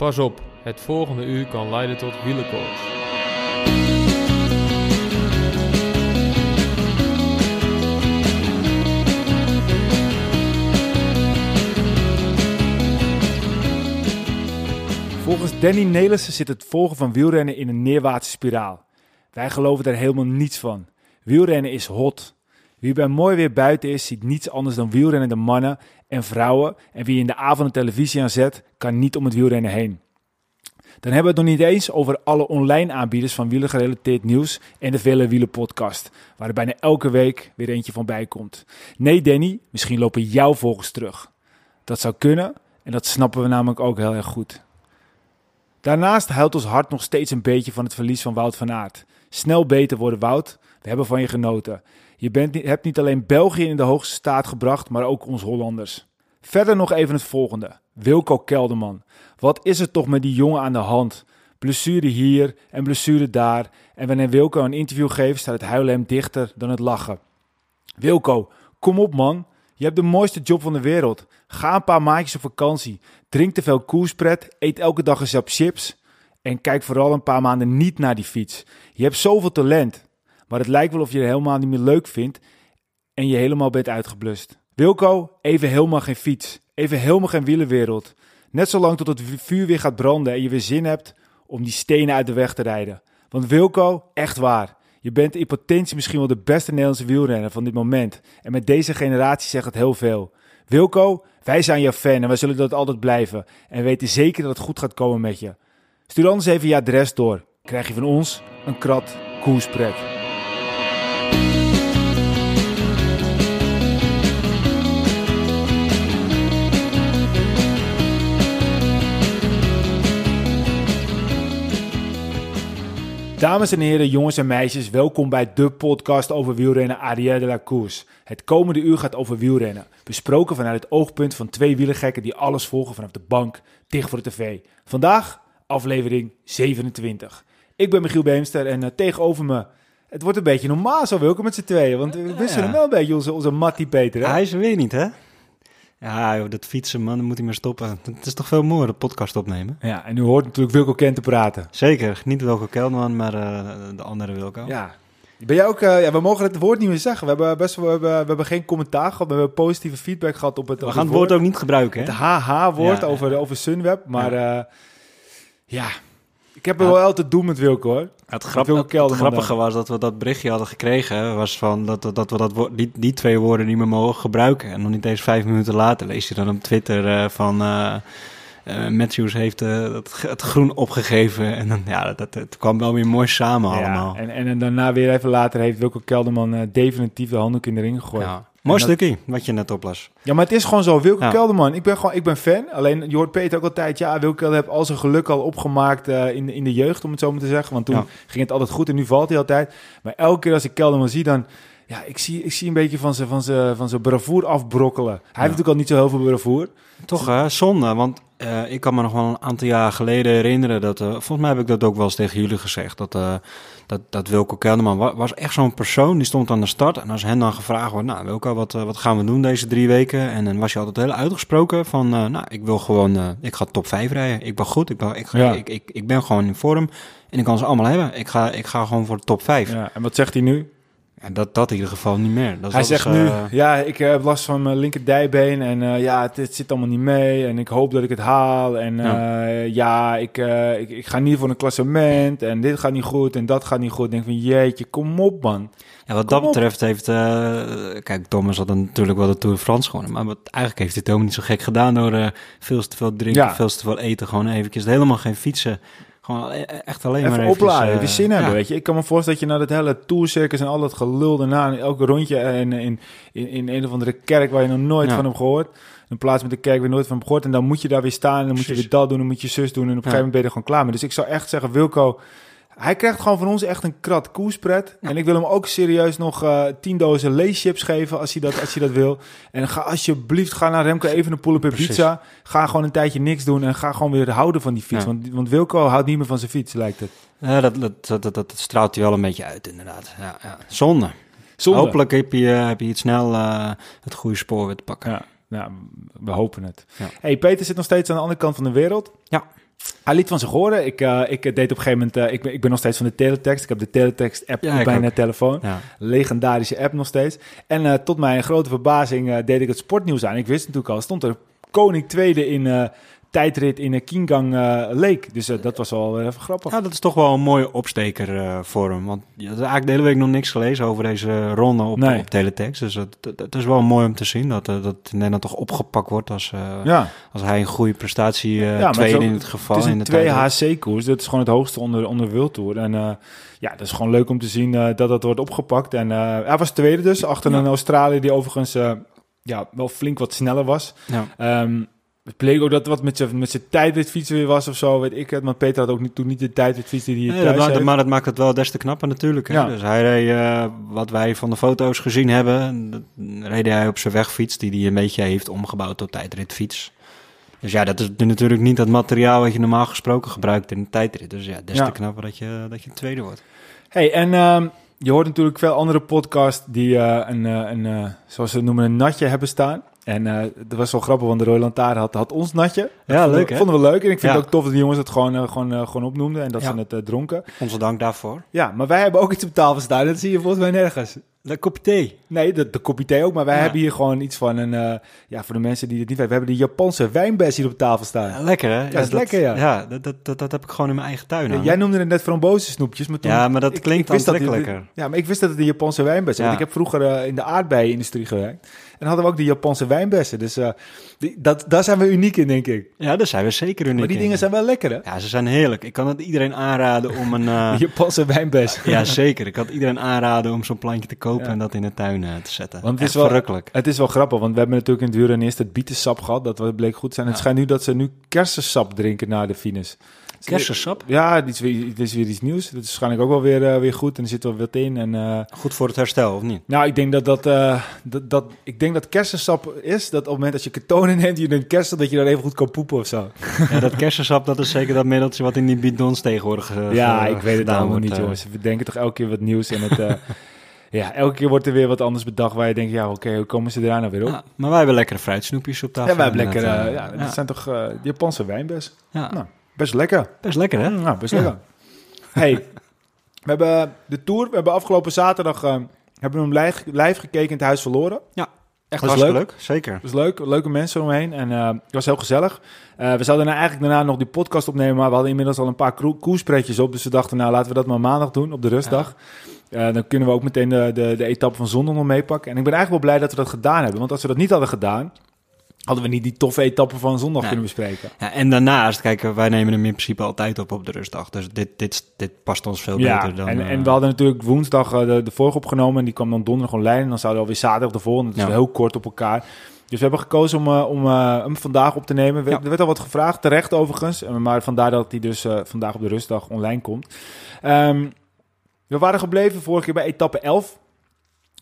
Pas op, het volgende uur kan leiden tot wielerkoorts. Volgens Danny Nelissen zit het volgen van wielrennen in een neerwaartse spiraal. Wij geloven daar helemaal niets van. Wielrennen is hot. Wie bij mooi weer buiten is, ziet niets anders dan wielrennende mannen en vrouwen. En wie in de avond de televisie aanzet, kan niet om het wielrennen heen. Dan hebben we het nog niet eens over alle online aanbieders van wielergerelateerd nieuws en de Vele Wielen podcast, waar er bijna elke week weer eentje van bij komt. Nee Danny, misschien lopen jouw volgers terug. Dat zou kunnen en dat snappen we namelijk ook heel erg goed. Daarnaast huilt ons hart nog steeds een beetje van het verlies van Wout van Aert. Snel beter worden Wout, we hebben van je genoten. Je hebt niet alleen België in de hoogste staat gebracht, maar ook ons Hollanders. Verder nog even het volgende. Wilco Kelderman. Wat is er toch met die jongen aan de hand? Blessure hier en blessure daar. En wanneer Wilco een interview geeft, staat het huilen hem dichter dan het lachen. Wilco, kom op man. Je hebt de mooiste job van de wereld. Ga een paar maandjes op vakantie. Drink te veel koerspret. Eet elke dag een zak chips. En kijk vooral een paar maanden niet naar die fiets. Je hebt zoveel talent. Maar het lijkt wel of je het helemaal niet meer leuk vindt en je helemaal bent uitgeblust. Wilco, even helemaal geen fiets. Even helemaal geen wielerwereld. Net zolang tot het vuur weer gaat branden en je weer zin hebt om die stenen uit de weg te rijden. Want Wilco, echt waar. Je bent in potentie misschien wel de beste Nederlandse wielrenner van dit moment. En met deze generatie zegt het heel veel. Wilco, wij zijn jouw fan en wij zullen dat altijd blijven. En we weten zeker dat het goed gaat komen met je. Stuur anders even je adres door. Krijg je van ons een krat koerspret. Dames en heren, jongens en meisjes, welkom bij de podcast over wielrennen Arrière de la Course. Het komende uur gaat over wielrennen, besproken vanuit het oogpunt van twee wielergekken die alles volgen vanaf de bank, dicht voor de tv. Vandaag, aflevering 27. Ik ben Michiel Beemster en tegenover me, het wordt een beetje normaal zo Wilco met z'n tweeën, want we wisten hem wel een beetje, onze Mattie Peter. Hè? Hij is er weer niet, hè? Ja, joh, dat fietsen, man, dan moet hij maar stoppen. Het is toch veel mooier, de podcast opnemen. Ja, en u hoort natuurlijk Wilco Kelderman te praten. Zeker, niet Wilco Kelderman, maar de andere Wilco. Ja, ben jij ook, ja, we mogen het woord niet meer zeggen. We hebben geen commentaar gehad, we hebben positieve feedback gehad op het. We gaan het woord ook niet gebruiken, hè? Het HH-woord, ja, over Sunweb, maar ja... Ik heb er wel altijd te doen met Wilco, hoor. Het grappige was dat we dat berichtje hadden gekregen, was van dat we dat woord, die twee woorden niet meer mogen gebruiken. En nog niet eens 5 minuten later lees je dan op Twitter van Matthews heeft het groen opgegeven. En dan, ja, het kwam wel weer mooi samen allemaal. Ja, en daarna weer even later heeft Wilco Kelderman definitief de handdoek in de ring gegooid. Ja. Mooi stukje, wat je net oplas. Ja, maar het is gewoon zo. Wilco Kelderman, ik ben fan. Alleen, je hoort Peter ook altijd, ja, Wilco Kelderman heeft al zijn geluk al opgemaakt in de jeugd, om het zo maar te zeggen. Want toen ging het altijd goed en nu valt hij altijd. Maar elke keer als ik Kelderman zie, dan... Ja, ik zie een beetje van zijn bravoer afbrokkelen. Hij heeft natuurlijk al niet zo heel veel bravoer. Toch, hè? Zonde, want ik kan me nog wel een aantal jaar geleden herinneren dat... volgens mij heb ik dat ook wel eens tegen jullie gezegd. Dat Wilco Kelderman was echt zo'n persoon, die stond aan de start. En als hen dan gevraagd wordt, nou Wilco, wat gaan we doen deze 3 weken? En dan was je altijd heel uitgesproken van, nou, ik wil gewoon... ik ga top 5 rijden, ik ben goed, ik ben gewoon in vorm. En ik kan ze allemaal hebben, ik ga gewoon voor de top 5. Ja, en wat zegt hij nu? Ja, dat in ieder geval niet meer. Dat is hij zegt nu, ja, ik heb last van mijn linker dijbeen en ja, het zit allemaal niet mee en ik hoop dat ik het haal. En ik ga niet voor een klassement en dit gaat niet goed en dat gaat niet goed. Ik denk van, jeetje, kom op man. Ja, wat dat betreft heeft... kijk, Thomas had natuurlijk wel de Tour de France gewonnen. Maar eigenlijk heeft hij het helemaal niet zo gek gedaan door veel te veel drinken, veel te veel eten. Gewoon eventjes helemaal geen fietsen. Gewoon echt alleen even maar even opladen, even zin hebben, weet je. Ik kan me voorstellen dat je na dat hele tourcircus en al dat gelul daarna... elke rondje in een of andere kerk waar je nog nooit van hebt gehoord... een plaats met de kerk weer nooit van hem gehoord... en dan moet je daar weer staan en dan moet je weer dat doen... en moet je zus doen en op een gegeven moment ben je er gewoon klaar mee. Dus ik zou echt zeggen, Wilco... Hij krijgt gewoon van ons echt een krat koerspret. Ja. En ik wil hem ook serieus nog 10 dozen leeschips geven als hij dat wil. En ga alsjeblieft naar Remco Evenepoel op Ibiza. Ga gewoon een tijdje niks doen en ga gewoon weer houden van die fiets. Ja. Want Wilco houdt niet meer van zijn fiets, lijkt het. Ja, dat straalt hij wel een beetje uit, inderdaad. Ja, ja. Zonde. Hopelijk heb je het snel het goede spoor weer te pakken. Ja, we hopen het. Ja. Hey, Peter zit nog steeds aan de andere kant van de wereld. Ja. Hij liet van zich horen. Ik deed op een gegeven moment... Ik ben nog steeds van de teletext. Ik heb de teletext-app op mijn telefoon. Ja. Legendarische app nog steeds. En tot mijn grote verbazing deed ik het sportnieuws aan. Ik wist natuurlijk al, stond er koning tweede in... tijdrit in de Kingang Lake. Dus dat was wel even grappig. Ja, dat is toch wel een mooie opsteker voor hem. Want je had eigenlijk de hele week nog niks gelezen over deze ronde op teletext. Dus het is wel mooi om te zien dat Nederland toch opgepakt wordt als hij een goede prestatie tweede in het geval. Het is een 2HC-koers. Dat is gewoon het hoogste onder World Tour. En dat is gewoon leuk om te zien dat wordt opgepakt. En hij was tweede dus, achter een Australië die overigens wel flink wat sneller was. Ja. Het bleek ook dat wat met zijn tijdritfietsen weer was of zo, weet ik het. Maar Peter had ook toen niet de tijdritfiets die hij thuis heeft. Maar dat maakt het wel des te knapper natuurlijk. Hè? Ja. Dus hij reed, wat wij van de foto's gezien hebben, reed hij op zijn wegfiets die hij een beetje heeft omgebouwd tot tijdritfiets. Dus dat is natuurlijk niet dat materiaal wat je normaal gesproken gebruikt in een tijdrit. Dus des te knapper dat je tweede wordt. Hey, en... je hoort natuurlijk veel andere podcasts die zoals ze het noemen, een natje hebben staan. En dat was wel grappig, want de Rode Lantaarn had ons natje. Ja, leuk hè? Vonden we leuk. En ik vind het ook tof dat de jongens het gewoon opnoemden en dat ze het dronken. Onze dank daarvoor. Ja, maar wij hebben ook iets op tafel staan. Dat zie je volgens mij nergens. De kopje thee. Nee, de kopje thee ook. Maar wij hebben hier gewoon iets van een... voor de mensen die het niet weten. We hebben die Japanse wijnbes hier op tafel staan. Ja, lekker, hè? Ja, dat is lekker, ja. Ja, dat heb ik gewoon in mijn eigen tuin. Jij noemde het net frambozen-snoepjes. Maar toen, maar dat klinkt aantrekkelijker. Ja, maar ik wist dat het de Japanse wijnbes is. Ja. Ik heb vroeger in de aardbeienindustrie gewerkt. En hadden we ook de Japanse wijnbessen. Dus daar zijn we uniek in, denk ik. Ja, daar zijn we zeker uniek in. Maar die dingen zijn wel lekker, hè? Ja, ze zijn heerlijk. Ik kan het iedereen aanraden om een... Japanse wijnbes. Ja, zeker. Ik kan het iedereen aanraden om zo'n plantje te kopen en dat in de tuin te zetten. Want het is wel verrukkelijk. Het is wel grappig, want we hebben natuurlijk in het huur en eerst het bietensap gehad. Dat bleek goed zijn. Ja. Het schijnt nu dat ze nu kersensap drinken na de finish. Kersensap? Ja, het is weer iets nieuws. Dat is waarschijnlijk ook wel weer goed en er zit wel wat in. En, goed voor het herstel, of niet? Nou, ik denk dat kersensap is dat op het moment dat je ketonen neemt, je neemt kersen, dat je dan even goed kan poepen of zo. Ja, dat kersensap, dat is zeker dat middeltje wat in die bidons tegenwoordig ik weet het allemaal niet, jongens. We denken toch elke keer wat nieuws en het... Ja, elke keer wordt er weer wat anders bedacht waar je denkt, hoe komen ze eraan nou weer op? Ja, maar wij hebben lekkere fruitsnoepjes op tafel. Ja, wij hebben lekker... dat zijn toch Japanse wijnbes? Ja. Nou, best lekker. Best lekker, hè? Nou, best lekker. Hey, we hebben de Tour. We hebben afgelopen zaterdag hebben we hem live gekeken in het Huis Verloren. Ja. Echt was leuk, zeker. Dat was leuk, leuke mensen omheen en het was heel gezellig. We zouden eigenlijk daarna nog die podcast opnemen, maar we hadden inmiddels al een paar koerspretjes op. Dus we dachten, laten we dat maar maandag doen, op de rustdag. Ja. Dan kunnen we ook meteen de etappe van zondag nog meepakken. En ik ben eigenlijk wel blij dat we dat gedaan hebben, want als we dat niet hadden gedaan... hadden we niet die toffe etappe van zondag kunnen bespreken. Ja, en daarnaast, kijk, wij nemen hem in principe altijd op de rustdag. Dus dit past ons veel beter dan... En we hadden natuurlijk woensdag de vorige opgenomen... en die kwam dan donderdag online... en dan zouden we alweer zaterdag de volgende. Dus heel kort op elkaar. Dus we hebben gekozen om hem vandaag op te nemen. Er werd al wat gevraagd, terecht overigens. Maar vandaar dat hij dus vandaag op de rustdag online komt. We waren gebleven vorige keer bij etappe 11.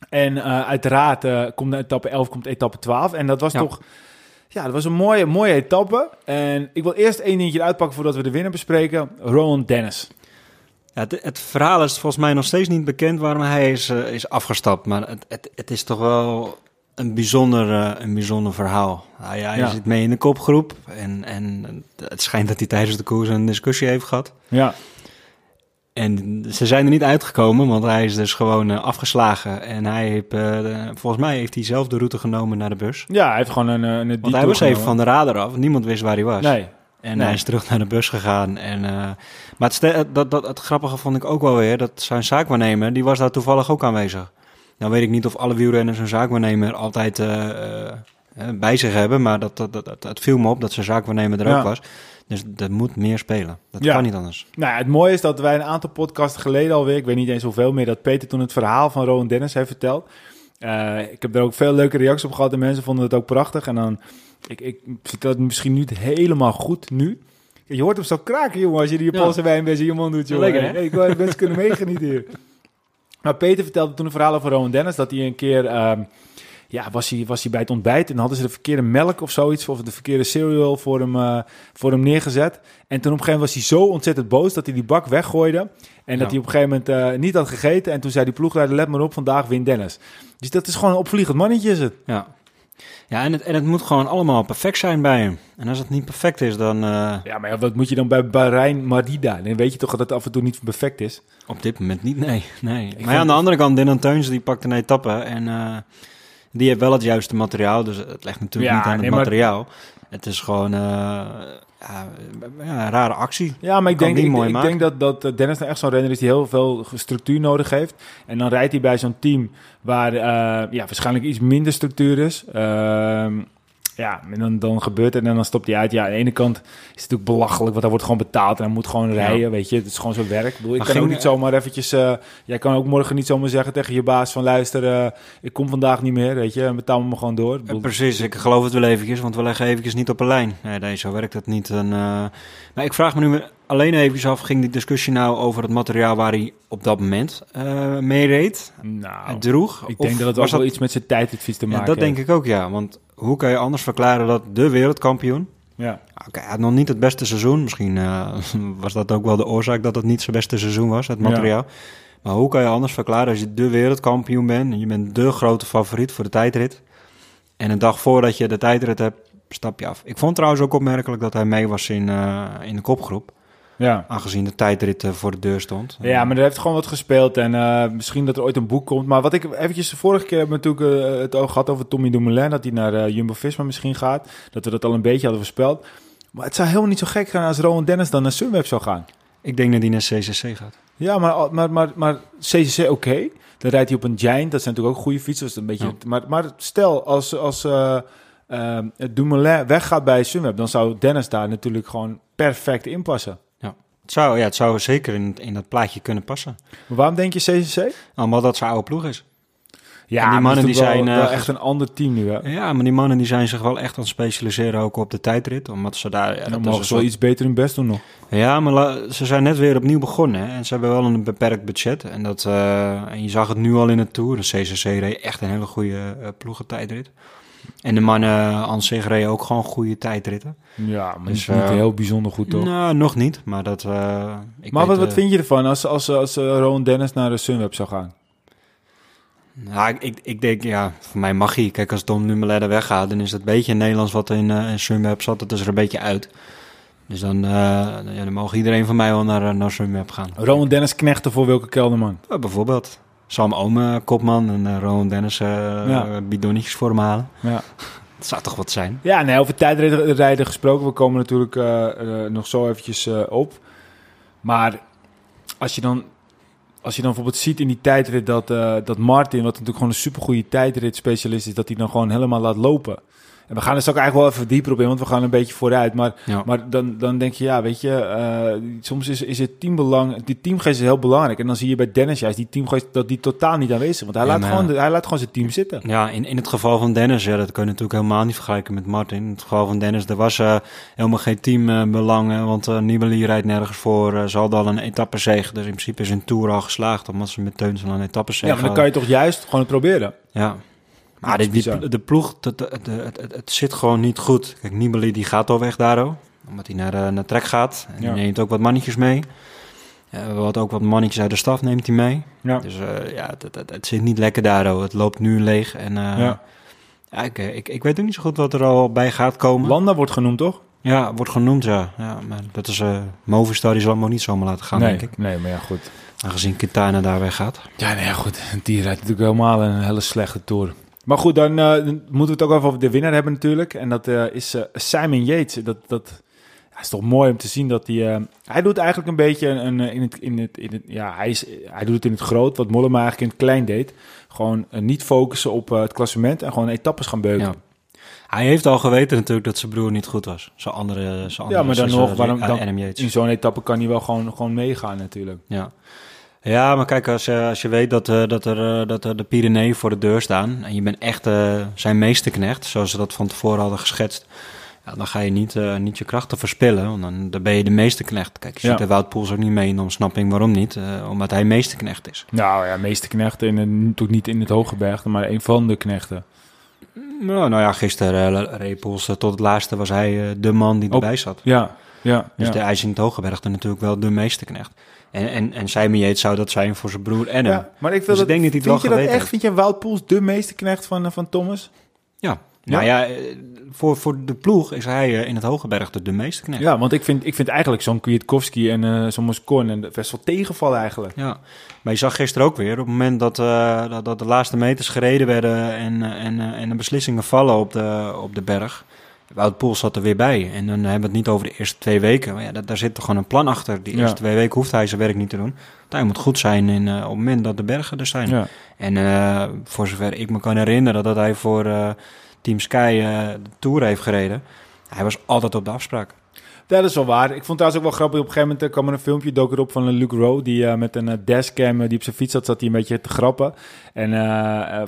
En uiteraard komt na etappe 11 komt etappe 12. En dat was toch... Ja, dat was een mooie etappe. En ik wil eerst één dingetje uitpakken voordat we de winnaar bespreken. Rohan Dennis. Ja, het verhaal is volgens mij nog steeds niet bekend waarom hij is afgestapt. Maar het is toch wel een bijzonder verhaal. Hij zit mee in de kopgroep. En het schijnt dat hij tijdens de koers een discussie heeft gehad. Ja. En ze zijn er niet uitgekomen, want hij is dus gewoon afgeslagen. En hij heeft, volgens mij heeft hij zelf de route genomen naar de bus. Ja, hij heeft gewoon een want hij was even van de radar af. Niemand wist waar hij was. Nee. En hij is terug naar de bus gegaan. En, maar het grappige vond ik ook wel weer, dat zijn zaakwaarnemer, die was daar toevallig ook aanwezig. Nou weet ik niet of alle wielrenners een zaakwaarnemer altijd bij zich hebben. Maar dat viel me op, dat zijn zaakwaarnemer er ook was. Dus er moet meer spelen. Dat kan niet anders. Nou ja, het mooie is dat wij een aantal podcasts geleden alweer... ik weet niet eens hoeveel meer... dat Peter toen het verhaal van Rohan Dennis heeft verteld. Ik heb daar ook veel leuke reacties op gehad... en mensen vonden het ook prachtig. En dan... Ik vertel het misschien niet helemaal goed nu. Je hoort hem zo kraken, jongen... als je die Japanse wijnbes in je mond doet, jongen. Lekker, hè? Ik wil best kunnen meegenieten hier. Maar Peter vertelde toen een verhaal van Rohan Dennis... dat hij een keer... was hij bij het ontbijt en hadden ze de verkeerde melk of zoiets... of de verkeerde cereal voor hem neergezet. En toen op een gegeven moment was hij zo ontzettend boos... dat hij die bak weggooide en dat hij op een gegeven moment niet had gegeten. En toen zei die ploegleider, let maar op, vandaag wint Dennis. Dus dat is gewoon een opvliegend mannetje, is het. Ja. Ja, en het moet gewoon allemaal perfect zijn bij hem. En als het niet perfect is, dan... Ja, maar wat moet je dan bij Bahrein Merida? Dan weet je toch dat het af en toe niet perfect is? Op dit moment niet, nee. Maar ja, aan de andere kant, Dylan Teuns, die pakt een etappe. En die heeft wel het juiste materiaal. Dus het ligt natuurlijk niet aan het materiaal. Het is gewoon... een rare actie. Ja, maar ik denk dat Dennis nou echt zo'n renner is die heel veel structuur nodig heeft. En dan rijdt hij bij zo'n team waar waarschijnlijk iets minder structuur is. En dan gebeurt het en dan stopt hij uit. Ja, aan de ene kant is het natuurlijk belachelijk, want hij wordt gewoon betaald en hij moet gewoon rijden, weet je. Het is gewoon zo werk. Jij kan ook morgen niet zomaar zeggen tegen je baas van luister, ik kom vandaag niet meer, weet je. En betaal me gewoon door. Precies, ik geloof het wel eventjes, want we leggen eventjes niet op een lijn. Nee, zo werkt dat niet. En, maar ik vraag me nu alleen even af, ging die discussie nou over het materiaal waar hij op dat moment mee reed? Nou, droeg? Ik denk dat het ook wel iets met zijn tijdadvies te maken heeft. Dat denk ik ook, ja, want... Hoe kan je anders verklaren dat de wereldkampioen... Ja. Oké, hij had nog niet het beste seizoen. Misschien was dat ook wel de oorzaak dat het niet zijn beste seizoen was, het materiaal. Ja. Maar hoe kan je anders verklaren als je de wereldkampioen bent... en je bent de grote favoriet voor de tijdrit... en een dag voordat je de tijdrit hebt, stap je af. Ik vond trouwens ook opmerkelijk dat hij mee was in de kopgroep. Ja. Aangezien de tijdrit voor de deur stond. Ja, maar er heeft gewoon wat gespeeld. En misschien dat er ooit een boek komt. Maar wat ik eventjes... Vorige keer hebben we natuurlijk het oog gehad over Tommy Dumoulin. Dat hij naar Jumbo Visma misschien gaat. Dat we dat al een beetje hadden voorspeld. Maar het zou helemaal niet zo gek gaan als Rohan Dennis dan naar Sunweb zou gaan. Ik denk dat hij naar CCC gaat. Ja, maar CCC oké. Dan rijdt hij op een Giant. Dat zijn natuurlijk ook goede fietsers. Een beetje, ja. Maar stel, als Dumoulin weggaat bij Sunweb... dan zou Dennis daar natuurlijk gewoon perfect inpassen. Het zou zeker in dat plaatje kunnen passen. Maar waarom denk je CCC? Omdat dat zijn oude ploeg is. Ja, en die mannen die zijn wel echt een ander team nu. Hè? Ja, maar die mannen die zijn zich wel echt aan het specialiseren ook op de tijdrit, omdat ze daar. Ja, dan mogen ze wel iets beter hun best doen nog. Ja, maar ze zijn net weer opnieuw begonnen hè? En ze hebben wel een beperkt budget en dat. En je zag het nu al in de Tour. De CCC reed echt een hele goede ploegentijdrit. En de mannen aan zich reden ook gewoon goede tijdritten. Ja, maar dus, niet heel bijzonder goed, toch? Nou, nog niet, maar dat... wat vind je ervan als Rohan Dennis naar de Sunweb zou gaan? Nou, ik denk, ja, voor mij mag hij. Kijk, als Tom Dumoulin weggaat, dan is het beetje Nederlands wat in Sunweb zat. Dat is er een beetje uit. Dus dan mag iedereen van mij wel naar Sunweb gaan. Rohan Dennis knechten voor Wilco Kelderman? Ja, bijvoorbeeld. Sam Omen, kopman en Rohan Dennis bidonnetjes voor hem halen. Ja. Dat zou toch wat zijn? Ja, over tijdrijden gesproken. We komen natuurlijk nog zo eventjes op. Maar als je dan bijvoorbeeld ziet in die tijdrit dat Martin, wat natuurlijk gewoon een supergoeie tijdritspecialist is, dat hij dan gewoon helemaal laat lopen. En we gaan er dus ook eigenlijk wel even dieper op in, want we gaan een beetje vooruit. Maar dan denk je, ja, weet je, soms is het teambelang, die teamgeest is heel belangrijk. En dan zie je bij Dennis juist die teamgeest, dat die totaal niet aanwezig is. Want hij laat gewoon zijn team zitten. Ja, in het geval van Dennis, ja, dat kun je natuurlijk helemaal niet vergelijken met Martin. In het geval van Dennis, er was helemaal geen teambelang, want Nibali rijdt nergens voor. Ze hadden al een etappezege, dus in principe is een Tour al geslaagd, omdat ze met Teunissen een etappezege hadden. Ja, maar dan kan je toch juist gewoon het proberen? Ja. Maar de ploeg, het zit gewoon niet goed. Kijk, Nibali die gaat al weg daardoor, omdat hij naar Trek gaat. En die neemt ook wat mannetjes mee. Ook wat mannetjes uit de staf neemt hij mee. Ja. Dus het zit niet lekker daardoor. Het loopt nu leeg. En, ik weet ook niet zo goed wat er al bij gaat komen. Landa wordt genoemd, toch? Ja, wordt genoemd, ja. Maar dat is Movistar, die zal hem ook niet zomaar laten gaan, denk ik. Nee, maar ja, goed. Aangezien Quintana daar weg gaat. Ja, nee, goed. Die rijdt natuurlijk helemaal een hele slechte Tour. Maar goed, dan moeten we het ook even over de winnaar hebben natuurlijk. En dat is Simon Yates. Dat is toch mooi om te zien dat hij... hij doet eigenlijk een beetje hij doet het in het groot, wat Mollema eigenlijk in het klein deed. Gewoon niet focussen op het klassement en gewoon etappes gaan beuken. Ja. Hij heeft al geweten natuurlijk dat zijn broer niet goed was. Zijn andere ja, maar dan nog, waarom dan in zo'n etappe kan hij wel gewoon meegaan natuurlijk. Ja. Ja, maar kijk, als je weet dat er de Pyreneeën voor de deur staan en je bent echt zijn meesterknecht, zoals ze dat van tevoren hadden geschetst, ja, dan ga je niet je krachten verspillen, want dan ben je de meesterknecht. Kijk, je ziet de Wout Poels ook niet mee in de ontsnapping, waarom niet? Omdat hij meesterknecht is. Nou ja, meesterknecht, natuurlijk niet in het hoge bergte, maar een van de knechten. Nou ja, gisteren reed Poels tot het laatste was hij de man die erbij zat. Ja. Dus hij is in het hoge bergte natuurlijk wel de meesterknecht. En Simon Yates zou dat zijn voor zijn broer en hem. Ja, maar ik denk dat hij het wel geweten heeft. Vind je Wout Poels de meesterknecht van Thomas? Ja, Nou ja, voor de ploeg is hij in het Hogebergte de meeste knecht. Ja, want ik vind eigenlijk zo'n Kwiatkowski en zo'n Moscon en best wel tegenvallen eigenlijk. Ja, maar je zag gisteren ook weer, op het moment dat de laatste meters gereden werden en de beslissingen vallen op de berg, Wout Poels zat er weer bij. En dan hebben we het niet over de eerste 2 weken. Maar ja, daar zit toch gewoon een plan achter. Die eerste 2 weken hoeft hij zijn werk niet te doen. Hij moet goed zijn op het moment dat de bergen er zijn. Ja. En voor zover ik me kan herinneren dat hij voor Team Sky de Tour heeft gereden. Hij was altijd op de afspraak. Ja, dat is wel waar. Ik vond trouwens ook wel grappig. Op een gegeven moment kwam er een filmpje, dook erop van Luke Rowe, die met een dashcam die op zijn fiets zat hij een beetje te grappen. En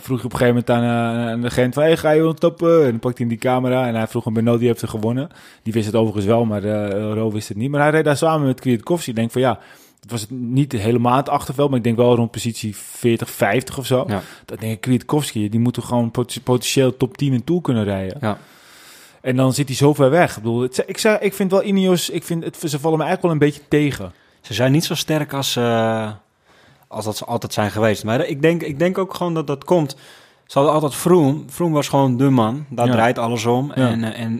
vroeg je op een gegeven moment aan de agent van, hey, ga je onttappen? En dan pakte hij die camera en hij vroeg aan Bernal, die heeft er gewonnen. Die wist het overigens wel, maar Rowe wist het niet. Maar hij reed daar samen met Kwiatkowski. Ik denk van ja, het was niet helemaal het achterveld, maar ik denk wel rond positie 40, 50 of zo. Ja. Dan denk ik, Kwiatkowski, die moet toch gewoon potentieel top 10 in Tour kunnen rijden. Ja. En dan zit hij zo ver weg. Ik bedoel, ik vind wel Ineos, ze vallen me eigenlijk wel een beetje tegen. Ze zijn niet zo sterk als dat ze altijd zijn geweest. Maar ik denk ook gewoon dat dat komt. Ze hadden altijd Vroom. Vroom was gewoon de man. Daar draait alles om. Ja.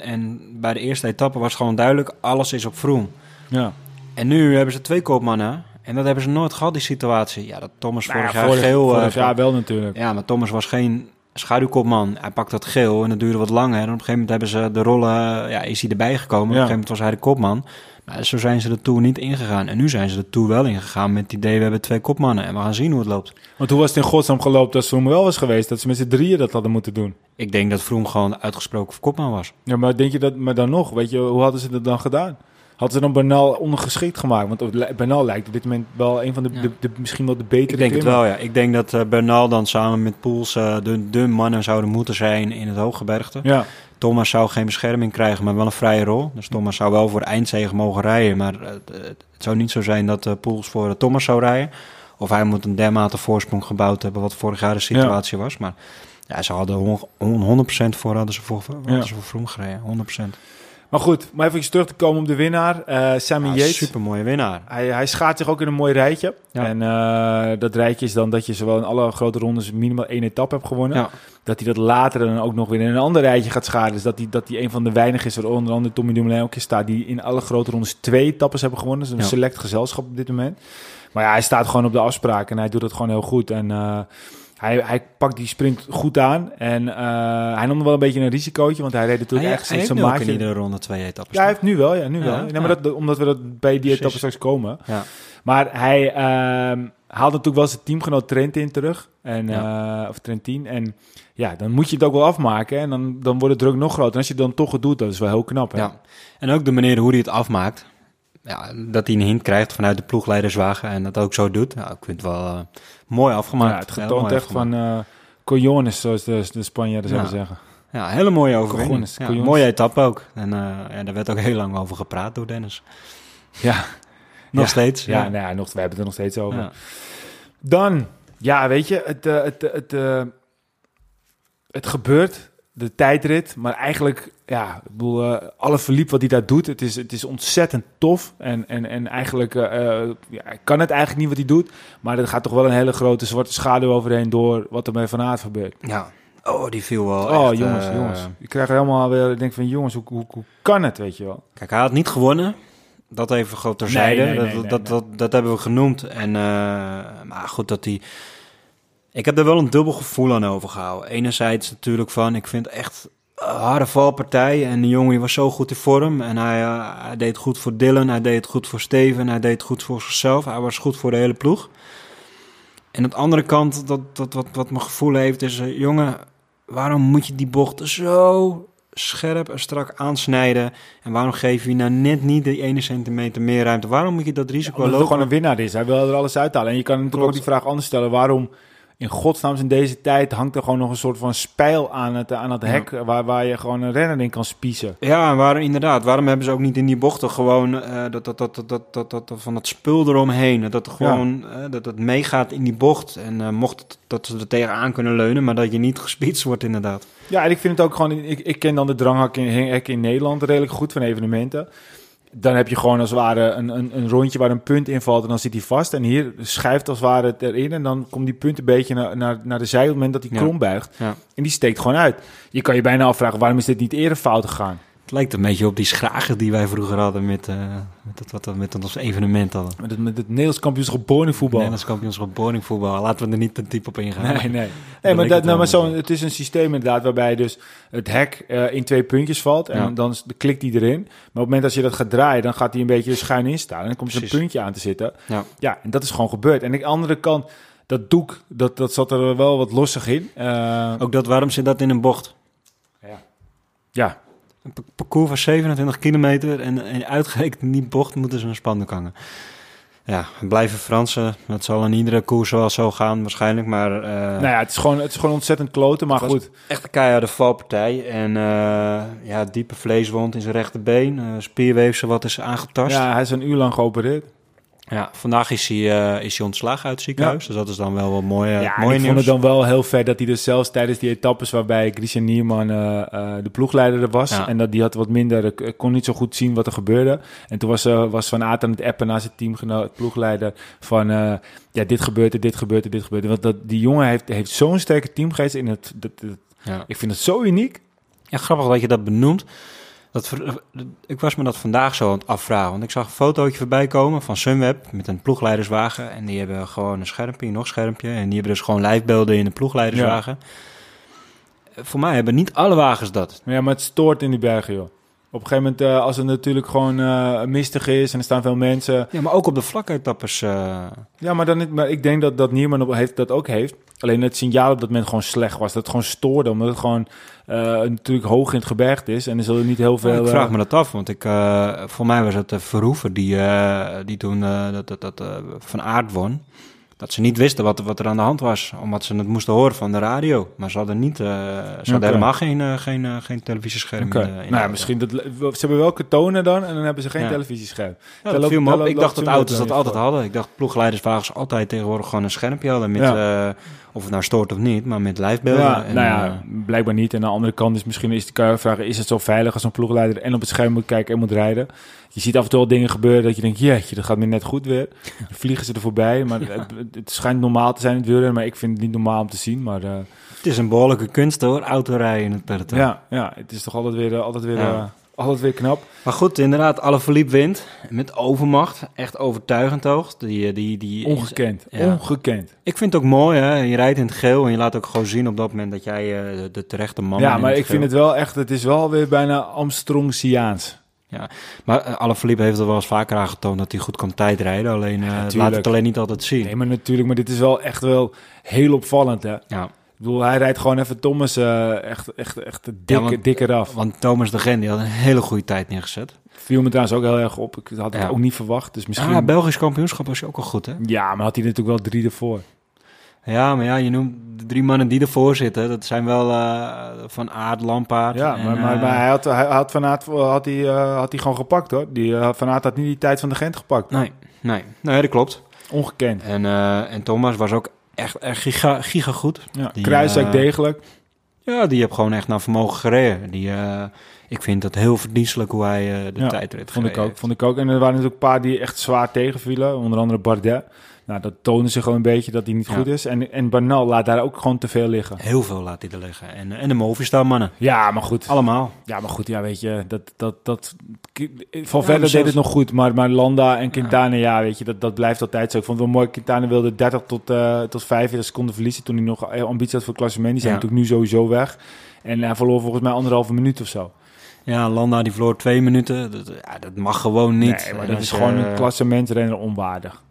En bij de eerste etappe was gewoon duidelijk, alles is op Vroom. Ja. En nu hebben ze 2 koopmannen. En dat hebben ze nooit gehad, die situatie. Ja, dat Thomas vorig jaar geel... Vorig jaar wel natuurlijk. Ja, maar Thomas was geen schaduwkopman. Hij pakt dat geel en dat duurde wat langer. En op een gegeven moment hebben ze de rollen... Ja, is hij erbij gekomen. Ja. Op een gegeven moment was hij de kopman. Maar zo zijn ze de Tour niet ingegaan. En nu zijn ze de Tour wel ingegaan met het idee... we hebben 2 kopmannen en we gaan zien hoe het loopt. Want hoe was het in godsnaam gelopen dat Vroom wel was geweest? Dat ze met z'n drieën dat hadden moeten doen? Ik denk dat Vroom gewoon uitgesproken kopman was. Ja, maar denk je dat... Maar dan nog, weet je, hoe hadden ze dat dan gedaan? Hadden ze dan Bernal ondergeschikt gemaakt? Want Bernal lijkt op dit moment wel een van de misschien wel de betere. Ik denk het wel, ja. Ik denk dat Bernal dan samen met Poels de mannen zouden moeten zijn in het Hooggebergte. Ja. Thomas zou geen bescherming krijgen, maar wel een vrije rol. Dus Thomas zou wel voor eindzege mogen rijden. Maar het zou niet zo zijn dat Poels voor Thomas zou rijden. Of hij moet een dermate voorsprong gebouwd hebben, wat vorig jaar de situatie was. Maar ja, ze hadden 100% voor Vroom gereden. 100%. Maar goed, maar even terug te komen op de winnaar. Simon Yates. Supermooie winnaar. Hij schaadt zich ook in een mooi rijtje. Ja. En dat rijtje is dan dat je zowel in alle grote rondes minimaal 1 etappe hebt gewonnen. Ja. Dat hij dat later dan ook nog weer in een ander rijtje gaat schaden. Dus dat hij een van de weinigen is, waar onder andere Tommy Dumoulin ook in staat, die in alle grote rondes 2 etappes hebben gewonnen. Dus een select gezelschap op dit moment. Maar ja, hij staat gewoon op de afspraak en hij doet dat gewoon heel goed. En Hij pakt die sprint goed aan en hij nam wel een beetje een risicootje, want hij reed natuurlijk eigenlijk zijn maatje. Hij heeft nu ook in iedere ronde 2 etappes. Ja, hij heeft nu wel. Ja, nee, maar omdat we dat bij die etappen straks komen. Ja. Maar hij haalde natuurlijk wel zijn teamgenoot Trentin terug, of Trentin. En ja, dan moet je het ook wel afmaken en dan wordt de druk nog groter. En als je het dan toch het doet, dat is wel heel knap. Hè? Ja. En ook de manier hoe hij het afmaakt. Ja, dat hij een hint krijgt vanuit de ploegleiderswagen en dat ook zo doet. Nou, ik vind het wel mooi afgemaakt. Ja, het getoond echt van cojones, zoals de Spanjaarden zouden zeggen. Ja, hele mooie overwinning. Ja, mooie etappe ook. En daar werd ook heel lang over gepraat door Dennis. Ja. Nog steeds. Ja, ja. We hebben het er nog steeds over. Ja. Dan, ja, weet je, het gebeurt. De tijdrit, maar eigenlijk, ja, ik bedoel, Alaphilippe wat hij daar doet, het is ontzettend tof. En eigenlijk, ik kan het eigenlijk niet wat hij doet, maar er gaat toch wel een hele grote zwarte schaduw overheen door wat er bij Van Aert gebeurt. Ja, die viel wel echt, jongens. Ik krijg helemaal weer, ik denk van, jongens, hoe kan het, weet je wel? Kijk, hij had niet gewonnen. Dat even groot terzijde. Dat hebben we genoemd. En, maar goed, dat hij... Ik heb er wel een dubbel gevoel aan overgehouden. Enerzijds natuurlijk van, ik vind echt een harde valpartij. En de jongen die was zo goed in vorm. En hij deed goed voor Dylan, hij deed goed voor Steven, hij deed goed voor zichzelf. Hij was goed voor de hele ploeg. En aan de andere kant, wat mijn gevoel heeft, is... jongen, waarom moet je die bocht zo scherp en strak aansnijden? En waarom geef je nou net niet die 1 centimeter meer ruimte? Waarom moet je dat risico lopen? Omdat het gewoon een winnaar is. Hij wil er alles uithalen. En je kan natuurlijk ook die vraag anders stellen. Waarom... In godsnaam, in deze tijd hangt er gewoon nog een soort van spijl aan het hek... Waar je gewoon een renner in kan spiezen. Ja, waarom hebben ze ook niet in die bochten gewoon van dat spul eromheen? Dat er gewoon dat meegaat in die bocht. En mocht het, dat ze er tegenaan kunnen leunen, maar dat je niet gespietst wordt inderdaad. Ja, en ik vind het ook gewoon... Ik ken dan de dranghek in Nederland redelijk goed van evenementen... dan heb je gewoon als het ware een rondje waar een punt invalt en dan zit hij vast. En hier schuift als het ware het erin en dan komt die punt een beetje naar de zij op het moment dat hij krom buigt. Ja. En die steekt gewoon uit. Je kan je bijna afvragen, waarom is dit niet eerder fout gegaan? Het lijkt een beetje op die schragen die wij vroeger hadden met ons evenement hadden. Met het Nederlands kampioenschap bowlingvoetbal. Laten we er niet een type op ingaan. Nee, het is een systeem inderdaad waarbij dus het hek in 2 puntjes valt en dan klikt hij erin. Maar op het moment dat je dat gaat draaien, dan gaat hij een beetje schuin instaan en dan komt er een puntje aan te zitten. Ja, en dat is gewoon gebeurd. En aan de andere kant, dat doek, dat zat er wel wat lossig in. Ook dat, waarom zit dat in een bocht? Ja. Een parcours van 27 kilometer en uitgerekend in die bocht moeten ze een spandoek hangen. Ja, blijven Fransen. Dat zal in iedere koers wel zo gaan waarschijnlijk, maar... het is gewoon ontzettend kloten, maar goed. Echt een keiharde valpartij en diepe vleeswond in zijn rechterbeen. Spierweefsel wat is aangetast. Ja, hij is een uur lang geopereerd. Ja, vandaag is hij ontslagen uit het ziekenhuis. Ja. Dus dat is dan wel mooi nieuws. Ja, ik vond het dan wel heel vet dat hij dus zelfs tijdens die etappes... waarbij Christian Nierman de ploegleider er was... en dat die had wat minder... kon niet zo goed zien wat er gebeurde. En toen was Van Aert aan het appen naar zijn teamgenoot, ploegleider... van dit gebeurt er. Want die jongen heeft zo'n sterke teamgeest in het... Ik vind het zo uniek. Ja, grappig dat je dat benoemt. Ik was me dat vandaag zo aan het afvragen. Want ik zag een fotootje voorbij komen van Sunweb met een ploegleiderswagen. En die hebben gewoon een schermpje. En die hebben dus gewoon lijfbeelden in de ploegleiderswagen. Ja. Voor mij hebben niet alle wagens dat. Ja, maar het stoort in die bergen, joh. Op een gegeven moment, als het natuurlijk gewoon mistig is en er staan veel mensen... Ja, maar ook op de vlakke etappes... Ja, maar ik denk dat Nierman dat ook heeft. Alleen het signaal op dat moment gewoon slecht was. Dat het gewoon stoorde, omdat het gewoon natuurlijk hoog in het gebergte is. En er zullen niet heel veel... Ja, ik vraag me dat af, want voor mij was het Verhoeven die toen Van Aert won. Dat ze niet wisten wat er aan de hand was, omdat ze het moesten horen van de radio. Maar ze hadden helemaal geen televisiescherm. Okay. Misschien ze hebben wel katonen dan en dan hebben ze geen televisiescherm. Ja, dat viel me op. Ik dacht dat auto's dat altijd hadden. Ik dacht ploegleiderswagens altijd tegenwoordig gewoon een schermpje hadden met... Ja. Of het nou stoort of niet, maar met lijfbeelden. Ja, blijkbaar niet. En aan de andere kant is misschien de vraag... is het zo veilig als een ploegleider en op het scherm moet kijken en moet rijden? Je ziet af en toe al dingen gebeuren dat je denkt... jeetje, dat gaat me net goed weer. Dan vliegen ze er voorbij. Maar het schijnt normaal te zijn in het wielrennen, maar ik vind het niet normaal om te zien. Maar, het is een behoorlijke kunst hoor, autorijden in het peloton. Ja, het is toch altijd weer knap. Maar goed, inderdaad, Alaphilippe wint. Met overmacht. Echt overtuigend toch? Ongekend. Ongekend. Ik vind het ook mooi, hè. Je rijdt in het geel en je laat ook gewoon zien op dat moment dat jij de terechte man bent. Ja, maar ik vind het wel echt... Het is wel weer bijna Armstrong-siaans. Ja, maar Alaphilippe heeft er wel eens vaker aangetoond dat hij goed kan tijdrijden. Alleen laat het alleen niet altijd zien. Nee, maar natuurlijk. Maar dit is wel echt wel heel opvallend, hè. Ja. Ik bedoel, hij rijdt gewoon even Thomas echt dikker af. Want Thomas de Gent, die had een hele goede tijd neergezet. Viel me trouwens ook heel erg op. Ik had het ook niet verwacht. Dus misschien... Ja, Belgisch kampioenschap was je ook al goed, hè? Ja, maar had hij natuurlijk wel 3 ervoor. Ja, maar ja, je noemt de 3 mannen die ervoor zitten. Dat zijn wel Van Aert, Lampaard. Ja, maar hij had Van Aert had hij gewoon gepakt, hoor. Van Aert had niet die tijd van de Gent gepakt. Nee, dat klopt. Ongekend. En Thomas was ook... Echt giga goed. Ja, Kruiswijk degelijk. Ja, die heb gewoon echt naar vermogen gereden. Ik vind dat heel verdienstelijk hoe hij de tijdrit vond ik ook. En er waren natuurlijk een paar die echt zwaar tegenvielen. Onder andere Bardet. Nou, dat toonde zich gewoon een beetje dat hij niet goed is. En Bernal laat daar ook gewoon te veel liggen. Heel veel laat hij er liggen. En de Movistar mannen. Ja, maar goed. Allemaal. Ja, maar goed. Ja, weet je. Van verder deed het nog goed. Maar Landa en Quintana, weet je. Dat blijft altijd zo. Ik vond het wel mooi. Quintana wilde 30 tot 45 seconden verliezen. Toen hij nog ambitie had voor het klassement. Die zijn natuurlijk nu sowieso weg. En hij verloor volgens mij 1,5 minuut of zo. Ja, Landa die verloor 2 minuten. Dat mag gewoon niet. Nee, maar dat is gewoon een klassementrenner onwaardig.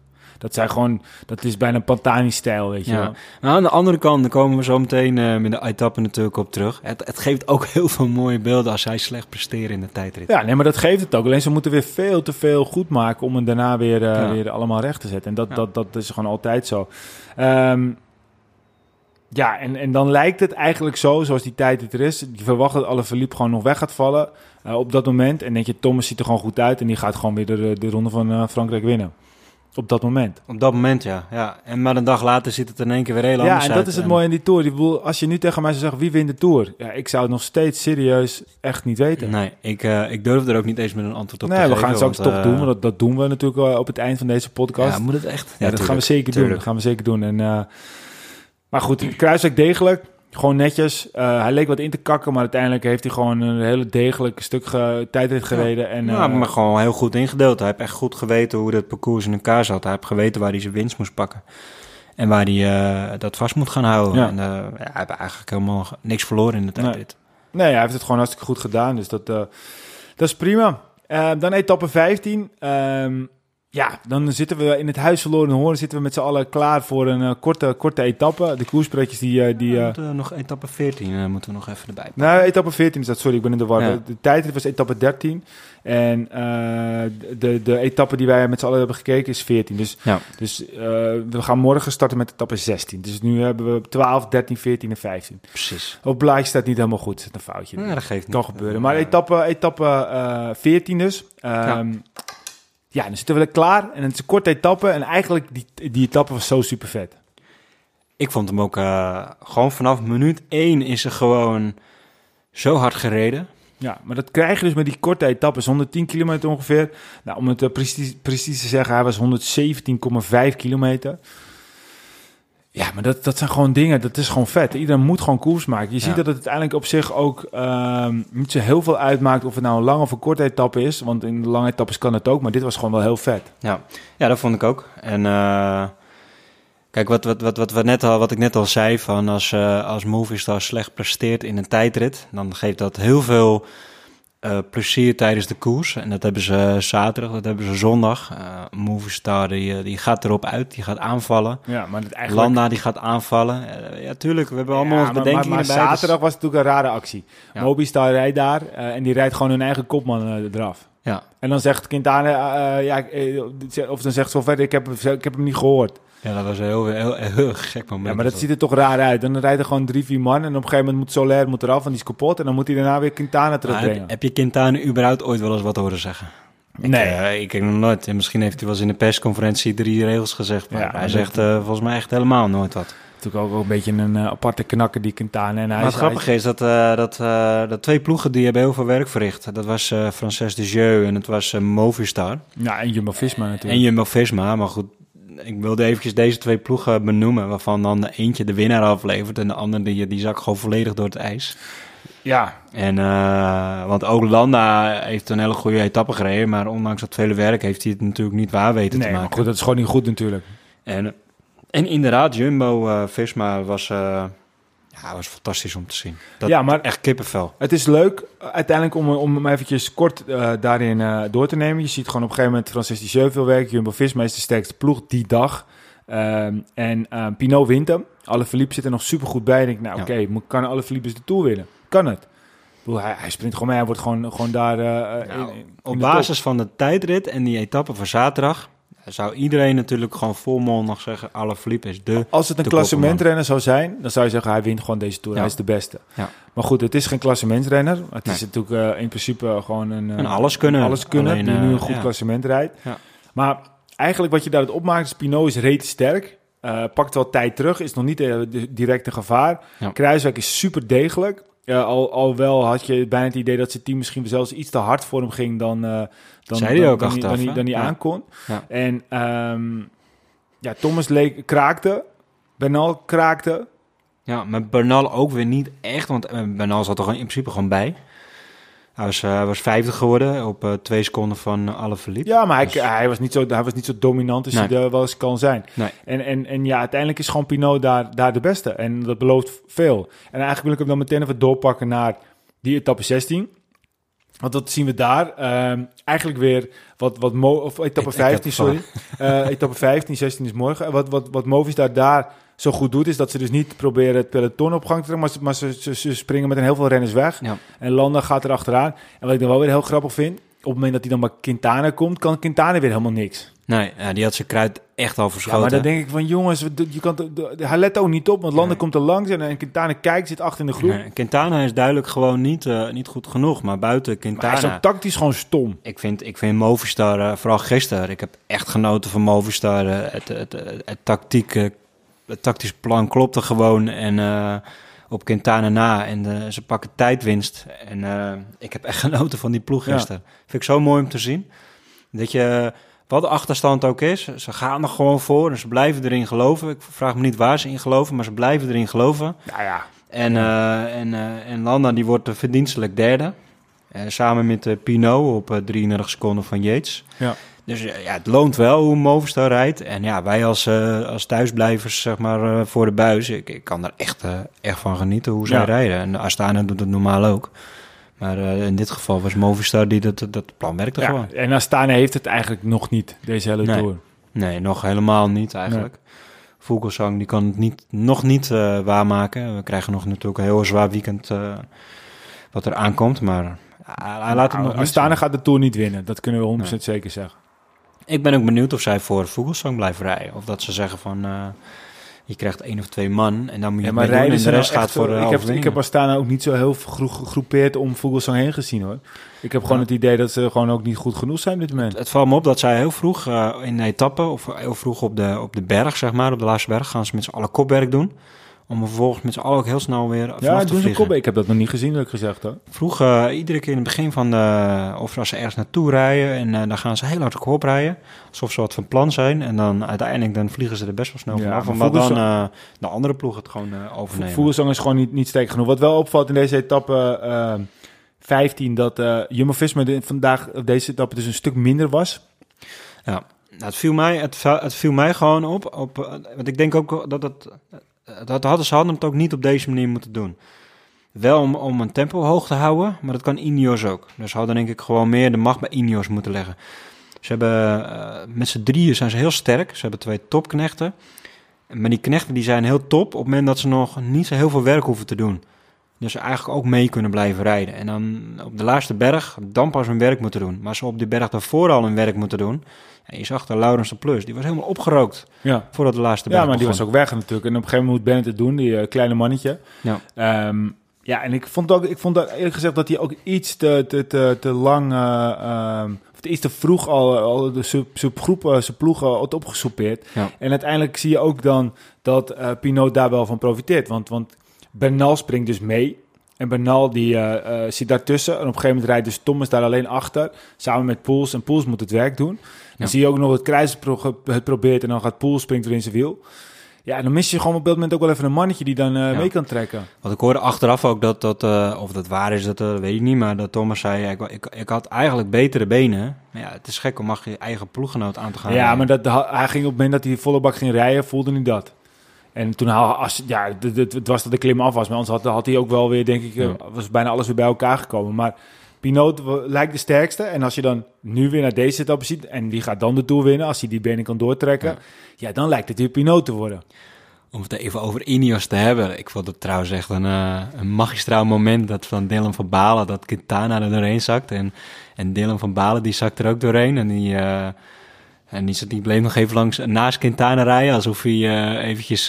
Dat is bijna een Pantani-stijl, weet je wel. Nou, aan de andere kant, daar komen we zo meteen met de etappe natuurlijk op terug. Het geeft ook heel veel mooie beelden als zij slecht presteren in de tijdrit. Ja, nee, maar dat geeft het ook. Alleen ze moeten weer veel te veel goed maken om het daarna weer allemaal recht te zetten. En dat is gewoon altijd zo. Ja, en dan lijkt het eigenlijk zo, zoals die tijd het er is. Je verwacht dat Alaphilippe gewoon nog weg gaat vallen op dat moment. En denk je, Thomas ziet er gewoon goed uit en die gaat gewoon weer de ronde van Frankrijk winnen. Op dat moment. Op dat moment, ja. En maar een dag later zit het in één keer weer heel anders uit. Ja, en dat is het mooie in die Tour. Ik bedoel, als je nu tegen mij zou zeggen, wie wint de Tour? Ja, ik zou het nog steeds serieus echt niet weten. Nee, ik durf er ook niet eens met een antwoord op te geven. Nee, we gaan het ook toch doen. Want dat doen we natuurlijk op het eind van deze podcast. Ja, moet het echt. Ja, dat gaan we zeker doen. Dat gaan we zeker doen. Maar goed, Kruiswijk degelijk. Gewoon netjes. Hij leek wat in te kakken, maar uiteindelijk heeft hij gewoon een hele degelijk stuk tijdrit gereden. Ja, en, maar gewoon heel goed ingedeeld. Hij heeft echt goed geweten hoe dat parcours in elkaar zat. Hij heeft geweten waar hij zijn winst moest pakken. En waar hij dat vast moet gaan houden. Ja. En, hij heeft eigenlijk helemaal niks verloren in de tijdrit. Nee, hij heeft het gewoon hartstikke goed gedaan. Dus dat is prima. Dan etappe 15. Ja, dan zitten we in het Huis Verloren Hoorn, zitten we met z'n allen klaar voor een korte etappe. De koersbreedjes die we moeten nog etappe 14 moeten we nog even erbij pakken. Nou, etappe 14 is dat, sorry, ik ben in de war. Ja. De tijdrit was etappe 13 en de etappe die wij met z'n allen hebben gekeken is 14. Dus we gaan morgen starten met etappe 16. Dus nu hebben we 12, 13, 14 en 15. Precies. Op blaadje staat niet helemaal goed, zit een foutje. Ja, dat geeft niet. Kan gebeuren. Maar etappe 14 dus. Ja, dan zitten we er klaar. En het is een korte etappe. En eigenlijk, die etappe was zo super vet. Ik vond hem ook gewoon vanaf minuut 1 is er gewoon zo hard gereden. Ja, maar dat krijg je dus met die korte etappes. 110 kilometer ongeveer. Nou, om het precies te zeggen, hij was 117,5 kilometer. Ja, maar dat zijn gewoon dingen. Dat is gewoon vet. Iedereen moet gewoon koers maken. Je ziet dat het uiteindelijk op zich ook niet zo heel veel uitmaakt of het nou een lange of een korte etappe is. Want in de lange etappes kan het ook. Maar dit was gewoon wel heel vet. Ja dat vond ik ook. En kijk, wat ik net al zei, van als Movistar slecht presteert in een tijdrit, dan geeft dat heel veel plezier tijdens de koers. En dat hebben ze zaterdag, dat hebben ze zondag. Movistar, die gaat erop uit, die gaat aanvallen. Ja, maar eigenlijk... Landa, die gaat aanvallen. Ja, tuurlijk, we hebben allemaal ons bedenkingen erbij. Maar zaterdag was het natuurlijk een rare actie. Ja. Movistar rijdt daar en die rijdt gewoon hun eigen kopman eraf. Ja. En dan zegt Quintana, of dan zegt Valverde, ik heb hem niet gehoord. Ja, dat was een heel gek moment. Ja, maar dat ziet er toch raar uit. Dan rijden er gewoon 3-4 man en op een gegeven moment moet Soler eraf, want die is kapot. En dan moet hij daarna weer Quintana terugbrengen. Heb je Quintana überhaupt ooit wel eens wat horen zeggen? Nee, ik ken hem nooit. En misschien heeft hij wel eens in de persconferentie 3 regels gezegd. Maar hij zegt volgens mij echt helemaal nooit wat. Natuurlijk ook een beetje een aparte knakker, die Quintana. Maar het grappige is dat 2 ploegen die hebben heel veel werk verricht. Dat was Frances de Jeu en het was Movistar. Ja, en Jumbo Visma natuurlijk. En Jumbo Visma, maar goed. Ik wilde eventjes deze 2 ploegen benoemen, waarvan dan de eentje de winnaar aflevert en de andere die zak gewoon volledig door het ijs. Ja. En want ook Landa heeft een hele goede etappe gereden, maar ondanks dat vele werk heeft hij het natuurlijk niet waar weten te maken. Maar goed, dat is gewoon niet goed natuurlijk. En inderdaad, Jumbo Visma was fantastisch om te zien. Maar echt kippenvel. Het is leuk uiteindelijk om hem eventjes kort daarin door te nemen. Je ziet gewoon op een gegeven moment Frances de Jeu veel werk. Jumbo-Visma is de sterkste ploeg die dag. Pinot wint hem. Alaphilippe zit er nog supergoed bij. Ik denk, kan Alaphilippe eens de Tour winnen? Kan het? Hij sprint gewoon mee. Hij wordt gewoon daar... op basis van de tijdrit en die etappe van zaterdag... zou iedereen natuurlijk gewoon volmondig zeggen... Alaphilippe is de... Als het een klassementrenner zou zijn... dan zou je zeggen, hij wint gewoon deze Tour. Ja. Hij is de beste. Ja. Maar goed, het is geen klassementrenner. Het is natuurlijk in principe gewoon een alleskunner. Alleen, die nu een goed klassement rijdt. Ja. Maar eigenlijk wat je daaruit opmaakt... is Pinot is reeds sterk. Pakt wel tijd terug. Is nog niet direct een gevaar. Ja. Kruiswijk is super degelijk. Alhoewel had je bijna het idee dat zijn team misschien zelfs iets te hard voor hem ging dan hij aankon. Ja. En Thomas kraakte, Bernal kraakte. Ja, maar Bernal ook weer niet echt, want Bernal zat er in principe gewoon bij. Hij was 50 geworden op 2 seconden van Alaphilippe. Ja, maar hij was niet zo dominant als hij er wel eens kan zijn. Nee. En uiteindelijk is gewoon Pinot daar de beste. En dat belooft veel. En eigenlijk wil ik hem dan meteen even doorpakken naar die etappe 16. Want dat zien we daar. Eigenlijk weer etappe 15, sorry. Etappe 15, 16 is morgen. Wat Movistar daar zo goed doet, is dat ze dus niet proberen het peloton op gang te trekken, maar ze springen met een heel veel renners weg. Ja. En Landa gaat er achteraan. En wat ik dan wel weer heel grappig vind, het moment dat hij dan bij Quintana komt, kan Quintana weer helemaal niks. Nee, die had zijn kruid echt al verschoten. Ja, maar dan denk ik van, jongens, hij let ook niet op, want Landa komt er langs en Quintana kijkt, zit achter in de groep. Nee, Quintana is duidelijk gewoon niet goed genoeg, maar buiten Quintana... Maar hij is ook tactisch gewoon stom. Ik vind Movistar, vooral gisteren, ik heb echt genoten van Movistar. Het tactisch plan klopte gewoon en... op Quintana na en ze pakken tijdwinst. En ik heb echt genoten van die ploeg gisteren. Ja. Vind ik zo mooi om te zien. Dat je, wat de achterstand ook is, ze gaan er gewoon voor en ze blijven erin geloven. Ik vraag me niet waar ze in geloven, maar ze blijven erin geloven. Ja, ja. En Landa die wordt verdienstelijk derde. Samen met Pinot op 33 seconden van Yates. Ja. Dus ja, het loont wel hoe Movistar rijdt. En ja, wij als thuisblijvers, zeg maar, voor de buis... Ik kan er echt van genieten hoe zij rijden. En Astana doet het normaal ook. Maar in dit geval was Movistar die dat plan werkte gewoon. En Astana heeft het eigenlijk nog niet, deze hele tour. Nee, nog helemaal niet eigenlijk. Nee. Vogelsang die kan het nog niet waarmaken. We krijgen nog natuurlijk een heel zwaar weekend wat er aankomt. Maar hij laat het nog niet. Astana gaat de tour niet winnen, dat kunnen we 100% zeker zeggen. Ik ben ook benieuwd of zij voor Vogelsang blijven rijden. Of dat ze zeggen van, je krijgt 1 of 2 man en dan moet je maar rijden. En de rest gaat voor ik heb Astana ook niet zo heel gegroepeerd om Vogelsang heen gezien, hoor. Ik heb gewoon het idee dat ze gewoon ook niet goed genoeg zijn op dit moment. Het valt me op dat zij heel vroeg in de etappe, of heel vroeg op de berg, zeg maar, op de laatste berg, gaan ze met z'n allen kopwerk doen. Om vervolgens met z'n allen ook heel snel weer vanaf te vliegen. Ja, doen ze. Ik heb dat nog niet gezien, dat ik gezegd hoor. Vroeg, iedere keer in het begin van de... Of als ze ergens naartoe rijden en dan gaan ze heel hard op rijden. Alsof ze wat van plan zijn. En dan uiteindelijk dan vliegen ze er best wel snel vanaf. Maar dan de andere ploeg het gewoon overnemen. Vogelsang is gewoon niet sterk genoeg. Wat wel opvalt in deze etappe 15... dat Jumbo Visma vandaag deze etappe dus een stuk minder was. Ja, het viel mij gewoon op. Want ik denk ook dat het... Dat hadden ze het ook niet op deze manier moeten doen. Wel om een tempo hoog te houden, maar dat kan Ineos ook. Dus ze hadden denk ik gewoon meer de macht bij Ineos moeten leggen. Ze hebben met z'n drieën zijn ze heel sterk. Ze hebben 2 topknechten. Maar die knechten die zijn heel top op het moment dat ze nog niet zo heel veel werk hoeven te doen. Dus ze eigenlijk ook mee kunnen blijven rijden. En dan op de laatste berg dan pas hun werk moeten doen. Maar ze op die berg daarvoor al hun werk moeten doen. En je zag daar Laurens de Plus, die was helemaal opgerookt voordat de laatste berg begon. Die was ook weg natuurlijk. En op een gegeven moment moet Bennett het doen, die kleine mannetje. Ja. En ik vond eerlijk gezegd dat hij ook iets te lang... of iets te vroeg al de zijn ploeg had opgesoupeerd. Ja. En uiteindelijk zie je ook dan dat Pinot daar wel van profiteert. Want Bernal springt dus mee. En Bernal die zit daartussen. En op een gegeven moment rijdt dus Thomas daar alleen achter. Samen met Poels. En Poels moet het werk doen. Dan zie je ook nog dat Kruiswijk het probeert. En dan gaat Poels, springt er in zijn wiel. Ja, en dan mis je gewoon op dat moment ook wel even een mannetje die dan mee kan trekken. Want ik hoorde achteraf ook dat of dat waar is, dat weet ik niet. Maar dat Thomas zei, ik had eigenlijk betere benen. Maar ja, het is gek om je eigen ploeggenoot aan te gaan. Ja, maar hij ging op het moment dat hij volle bak ging rijden, voelde hij dat. En toen het was dat de klim af was. Maar anders had hij ook wel weer, denk ik, was bijna alles weer bij elkaar gekomen. Maar Pinot lijkt de sterkste. En als je dan nu weer naar deze etappe ziet... en die gaat dan de Tour winnen, als hij die benen kan doortrekken... Ja, dan lijkt het weer Pinot te worden. Om het even over Ineos te hebben. Ik vond het trouwens echt een magistraal moment... dat van Dylan van Baarle, dat Quintana er doorheen zakt. En Dylan van Baarle, die zakt er ook doorheen. En die... En die bleef nog even langs naast Quintana rijden... alsof hij eventjes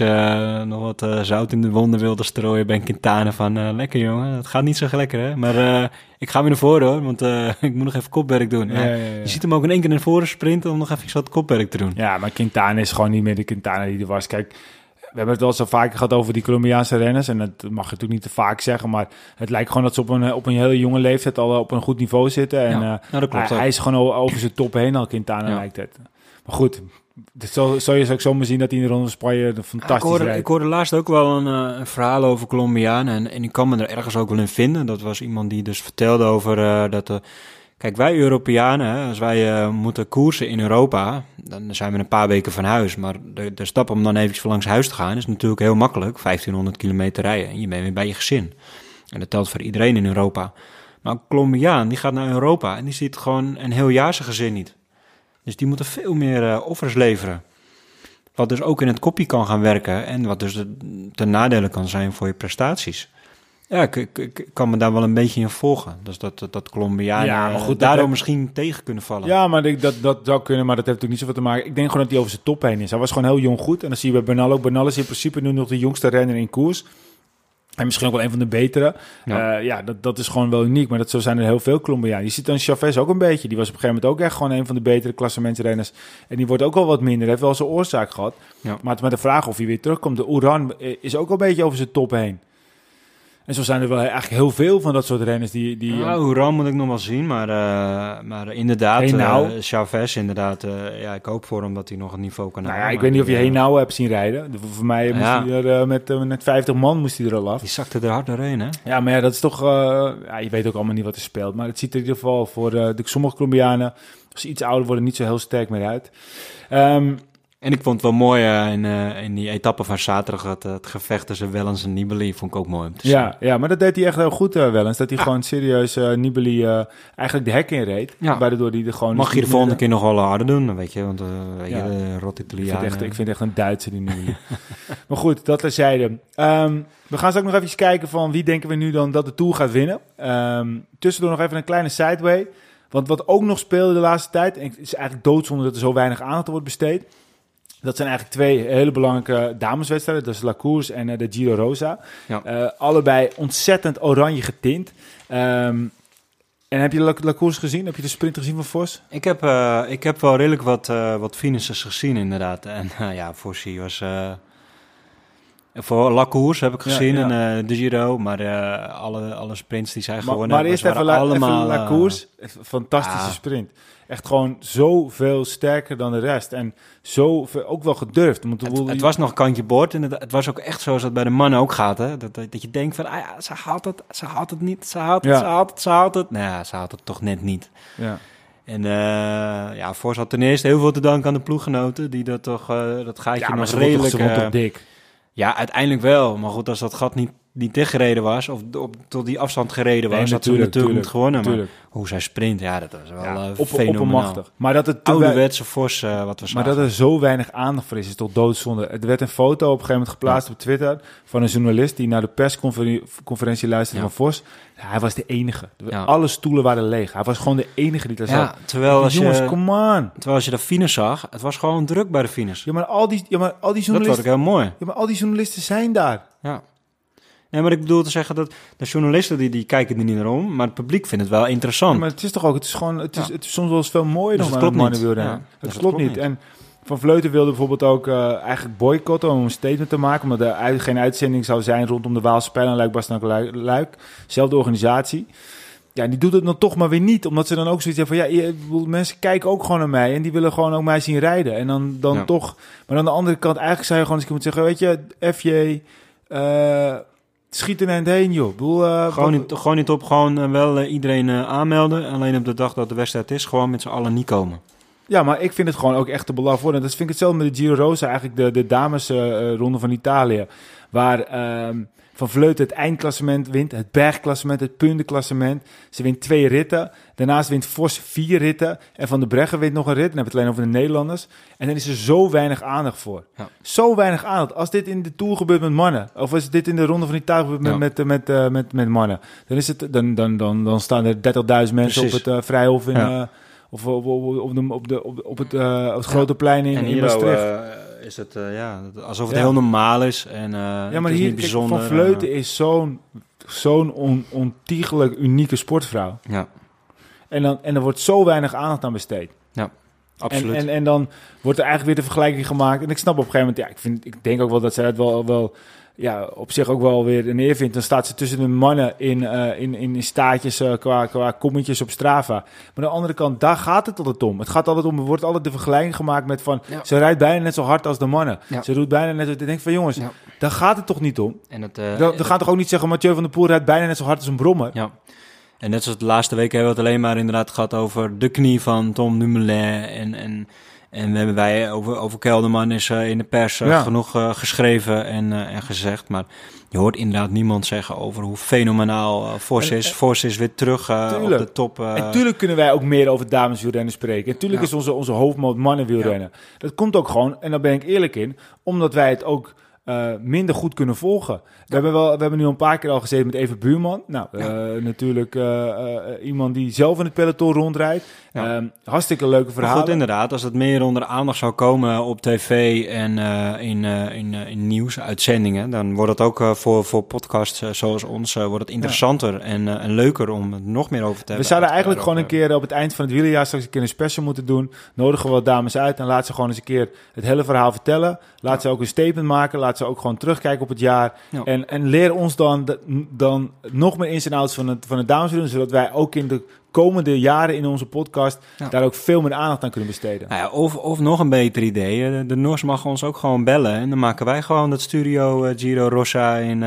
nog wat zout in de wonden wilde strooien bij Quintana. Van lekker jongen, het gaat niet zo lekker hè. Maar ik ga weer naar voren hoor, want ik moet nog even kopwerk doen. Je ziet hem ook in één keer naar voren sprinten om nog even wat kopwerk te doen. Ja, maar Quintana is gewoon niet meer de Quintana die er was. Kijk, we hebben het al zo vaak gehad over die Colombiaanse renners. En dat mag je natuurlijk niet te vaak zeggen. Maar het lijkt gewoon dat ze op een hele jonge leeftijd al op een goed niveau zitten. En dat klopt hij is gewoon over zijn top heen al, Quintana lijkt het. Maar goed, zal je ook zomaar zien dat hij in de Ronde van Spanje fantastisch rijdt. Ik hoorde laatst ook wel een verhaal over Colombianen. En ik kan me er ergens ook wel in vinden. Dat was iemand die dus vertelde over dat... Kijk, wij Europeanen, hè, als wij moeten koersen in Europa... dan zijn we een paar weken van huis. Maar de stap om dan eventjes langs huis te gaan is natuurlijk heel makkelijk. 1500 kilometer rijden en je bent weer bij je gezin. En dat telt voor iedereen in Europa. Maar een Colombiaan, die gaat naar Europa en die ziet gewoon een heel jaar zijn gezin niet. Dus die moeten veel meer offers leveren. Wat dus ook in het koppie kan gaan werken... en wat dus ten nadele kan zijn voor je prestaties. Ja, ik kan me daar wel een beetje in volgen. Dus dat Colombianen daardoor misschien tegen kunnen vallen. Ja, maar dat zou kunnen, maar dat heeft natuurlijk niet zoveel te maken. Ik denk gewoon dat hij over zijn top heen is. Hij was gewoon heel jong goed. En dan zie je bij Bernal ook. Bernal is in principe nu nog de jongste renner in koers. En misschien ook wel een van de betere. Ja, dat is gewoon wel uniek. Maar dat zo zijn er heel veel Colombianen. Je ziet dan Chavez ook een beetje. Die was op een gegeven moment ook echt gewoon een van de betere klassementsrenners. En die wordt ook al wat minder. Heeft wel zijn oorzaak gehad. Ja. Maar het is maar de vraag of hij weer terugkomt. De Oeran is ook al een beetje over zijn top heen. En zo zijn er wel eigenlijk heel veel van dat soort renners die Hoeran moet ik nog wel zien, maar inderdaad, Chavez inderdaad. Ik hoop voor hem dat hij nog een niveau kan halen. Ik weet niet of je Henao hebt zien rijden. Voor mij moest hij er met 50 man moest hij er al af. Die zakte er hard doorheen, hè? Ja, maar dat is toch... je weet ook allemaal niet wat er speelt. Maar het ziet er in ieder geval voor sommige Colombianen, als ze iets ouder worden, niet zo heel sterk meer uit. En ik vond het wel mooi in die etappe van zaterdag, het gevecht tussen Wellens en Nibali, vond ik ook mooi om te zien. Ja, maar dat deed hij echt heel goed, Wellens. Dat hij gewoon serieus Nibali eigenlijk de hek inreed. Ja. Waardoor hij er gewoon... Mag je de volgende keer nog wel harder doen, weet je. Want rot Italiaan. Ik vind echt een Duitser, die Nibali. Maar goed, dat terzijde. We gaan straks nog even kijken van wie denken we nu dan dat de Tour gaat winnen. Tussendoor nog even een kleine sideway. Want wat ook nog speelde de laatste tijd, en het is eigenlijk doodzonde dat er zo weinig aandacht wordt besteed. Dat zijn eigenlijk twee hele belangrijke dameswedstrijden. Dat is La Course en de Giro Rosa. Ja. Allebei ontzettend oranje getint. En heb je La Course gezien? Heb je de sprint gezien van Vos? Ik heb wel redelijk wat finishes gezien, inderdaad. En Vos was... Voor La Course heb ik gezien en de Giro. Maar alle sprints die zij gewonnen hebben... Maar eerst allemaal La Course. Fantastische sprint. Echt gewoon zoveel sterker dan de rest. En zo ook wel gedurfd. Want het was nog kantje boord. En het was ook echt zoals dat bij de mannen ook gaat. Hè? Dat je denkt van, ze haalt het, ze haalt het niet. Ze haalt het, ze haalt het, ze haalt het. Nou, ze haalt het toch net niet. Ja. En Vos had ten eerste heel veel te danken aan de ploeggenoten. Die dat toch, dat gaatje nog redelijk... Ze wordt toch dik. Ja, uiteindelijk wel. Maar goed, als dat gat niet dichtgereden was, of tot die afstand gereden was, had ze natuurlijk niet gewonnen. Maar hoe zij sprint, dat was wel fenomenaal. Maar dat het ouderwetse Vos, wat we zagen. Maar dat er zo weinig aandacht voor is, is toch doodzonde. Er werd een foto op een gegeven moment geplaatst op Twitter van een journalist die naar de persconferentie luisterde van Vos. Hij was de enige. Alle stoelen waren leeg. Hij was gewoon de enige die daar zat. Terwijl als jongens, come on. Terwijl als je de finish zag, het was gewoon druk bij de finish. Ja, maar al die journalisten... Dat vond ik heel mooi. Ja, maar al die journalisten zijn daar. Ja. Nee, maar ik bedoel te zeggen dat de journalisten die kijken er niet naar om, maar het publiek vindt het wel interessant. Ja, maar het is toch ook, het is soms wel eens veel mooier dan het mannenwielrennen. Ja, het klopt niet. En Van Vleuten wilde bijvoorbeeld ook eigenlijk boycotten om een statement te maken, omdat er geen uitzending zou zijn rondom de Waalse Pijl en Luik-Bastenaken-Luik. Zelfde organisatie. Ja, die doet het dan toch maar weer niet, omdat ze dan ook zoiets hebben van... mensen kijken ook gewoon naar mij en die willen gewoon ook mij zien rijden. En dan toch... Maar aan de andere kant, eigenlijk zou je gewoon eens moeten zeggen, FJ... Schieten en heen, joh. Gewoon iedereen aanmelden. Alleen op de dag dat de wedstrijd is, gewoon met z'n allen niet komen. Ja, maar ik vind het gewoon ook echt te belaf worden. Dat vind ik hetzelfde met de Giro Rosa, eigenlijk de damesronde van Italië. Waar Van Vleuten het eindklassement wint, het bergklassement, het puntenklassement. Ze wint 2 ritten. Daarnaast wint Vos 4 ritten. En Van der Breggen wint nog een rit. Dan hebben we het alleen over de Nederlanders. En dan is er zo weinig aandacht voor. Ja. Zo weinig aandacht. Als dit in de Tour gebeurt met mannen, of als dit in de Ronde van Italië gebeurt met mannen, dan is het, dan staan er 30.000 mensen op het Vrijhof in... Of op het grote plein in Maastricht. Is het alsof het heel normaal is. En, maar hier, bijzonder. Van Vleuten is zo'n ontiegelijk unieke sportvrouw. Ja. En er wordt zo weinig aandacht aan besteed. Ja, absoluut. En dan wordt er eigenlijk weer de vergelijking gemaakt. En ik snap op een gegeven moment, ik denk ook wel dat zij dat wel op zich ook wel weer een eer vindt. Dan staat ze tussen de mannen in staatjes qua kommetjes op Strava. Maar aan de andere kant, daar gaat het altijd om. Het gaat altijd om, er wordt altijd de vergelijking gemaakt met van... Ja. Ze rijdt bijna net zo hard als de mannen. Ja. Ze doet bijna net zo... Ik denk van jongens, daar gaat het toch niet om? En dat gaat toch ook niet zeggen, Mathieu van der Poel rijdt bijna net zo hard als een brommer? Ja. En net zoals de laatste week hebben we het alleen maar inderdaad gehad over de knie van Tom Dumoulin en we hebben over Kelderman is in de pers genoeg geschreven en gezegd. Maar je hoort inderdaad niemand zeggen over hoe fenomenaal Vos is. Vos is weer terug op de top. En tuurlijk kunnen wij ook meer over dameswielrennen spreken. En tuurlijk is onze hoofdmoot mannenwielrennen. Ja. Dat komt ook gewoon, en daar ben ik eerlijk in, omdat wij het ook... minder goed kunnen volgen. We hebben nu al een paar keer al gezeten met Even Buurman. Nou, natuurlijk iemand die zelf in het peloton rondrijdt. Ja. Hartstikke leuke verhalen. Maar goed, inderdaad. Als het meer onder aandacht zou komen op tv en in nieuwsuitzendingen, dan wordt het ook voor podcasts zoals ons wordt het interessanter en leuker om het nog meer over te hebben. We zouden eigenlijk gewoon een keer op het eind van het wielerjaar straks een keer een special moeten doen. Nodigen we wat dames uit en laat ze gewoon eens een keer het hele verhaal vertellen. Laat ze ook een statement maken. Laat ze ook gewoon terugkijken op het jaar. Ja. En leer ons dan nog meer ins en outs van het dameswielrennen, zodat wij ook in de komende jaren in onze podcast daar ook veel meer aandacht aan kunnen besteden. Nou ja, of nog een beter idee. De Nors mag ons ook gewoon bellen. En dan maken wij gewoon dat studio Giro Rossa in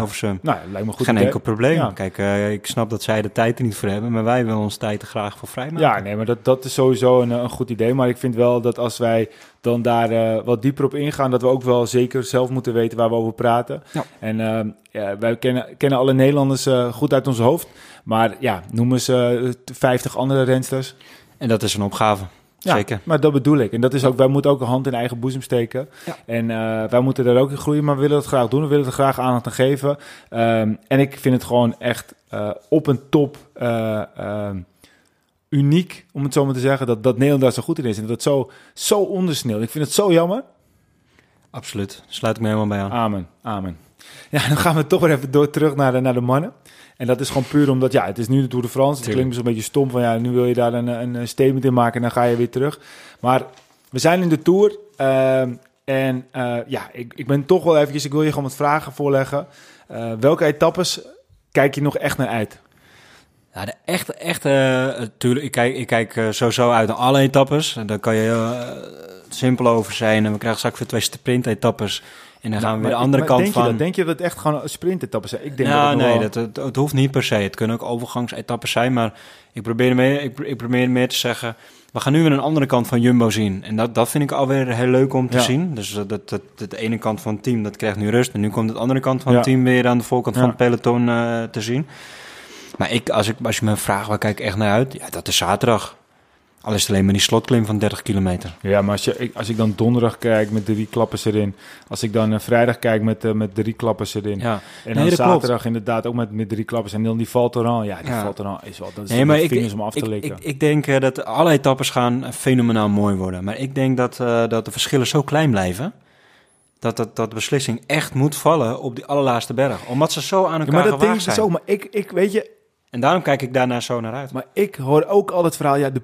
Oversum. Nou, lijkt me goed. Geen enkel probleem. Ja. Kijk, ik snap dat zij de tijd er niet voor hebben, maar wij willen ons tijd er graag voor vrijmaken. Ja, nee, maar dat is sowieso een goed idee. Maar ik vind wel dat als wij dan daar wat dieper op ingaan, dat we ook wel zeker zelf moeten weten waar we over praten. Ja. En wij kennen alle Nederlanders goed uit ons hoofd. Maar ja, noem eens 50 andere rensters. En dat is een opgave. Ja, zeker. Maar dat bedoel ik. En dat is ook, wij moeten ook een hand in eigen boezem steken. Ja. En wij moeten daar ook in groeien, maar we willen dat graag doen. We willen er graag aandacht aan geven. En ik vind het gewoon echt op een top uniek, om het zo maar te zeggen, dat Nederland daar zo goed in is. En dat zo ondersneeuwt. Ik vind het zo jammer. Absoluut. Sluit ik me helemaal bij aan. Amen. Ja, dan gaan we toch weer even terug naar de mannen. En dat is gewoon puur omdat, het is nu de Tour de France. Het klinkt dus een beetje stom van, nu wil je daar een statement in maken en dan ga je weer terug. Maar we zijn in de Tour. Ik ben toch wel eventjes, ik wil je gewoon wat vragen voorleggen. Welke etappes kijk je nog echt naar uit? Ja, de echte, tuurlijk, ik kijk sowieso uit naar alle etappes. En daar kan je simpel over zijn. En we krijgen straks weer 2 sprint-etappes. En dan gaan we weer de andere kant van. Denk je dat het echt gewoon sprintetappes zijn? Ik denk het hoeft niet per se. Het kunnen ook overgangsetappes zijn. Maar ik probeer meer te zeggen, we gaan nu weer een andere kant van Jumbo zien. En dat vind ik alweer heel leuk om te zien. Dus dat de ene kant van het team, dat krijgt nu rust. En nu komt de andere kant van het team weer aan de voorkant van het peloton te zien. Maar als je me vraagt, waar kijk ik echt naar uit? Ja, dat is zaterdag. Al is het alleen maar die slotklim van 30 kilometer. Ja, maar als ik dan donderdag kijk met 3 klappers erin. Als ik dan vrijdag kijk met 3 klappers erin. Ja. En dan zaterdag inderdaad ook met 3 klappers. En dan die Valtoran. Ja, die Valtoran is wel... Dat is maar vingers om af te likken. Ik denk dat alle etappes gaan fenomenaal mooi worden. Maar ik denk dat de verschillen zo klein blijven, dat de beslissing echt moet vallen op die allerlaatste berg. Omdat ze zo aan elkaar gewaagd zijn. Maar dat denk ik zo. Maar ik weet je... En daarom kijk ik daarna zo naar uit. Maar ik hoor ook al het verhaal, de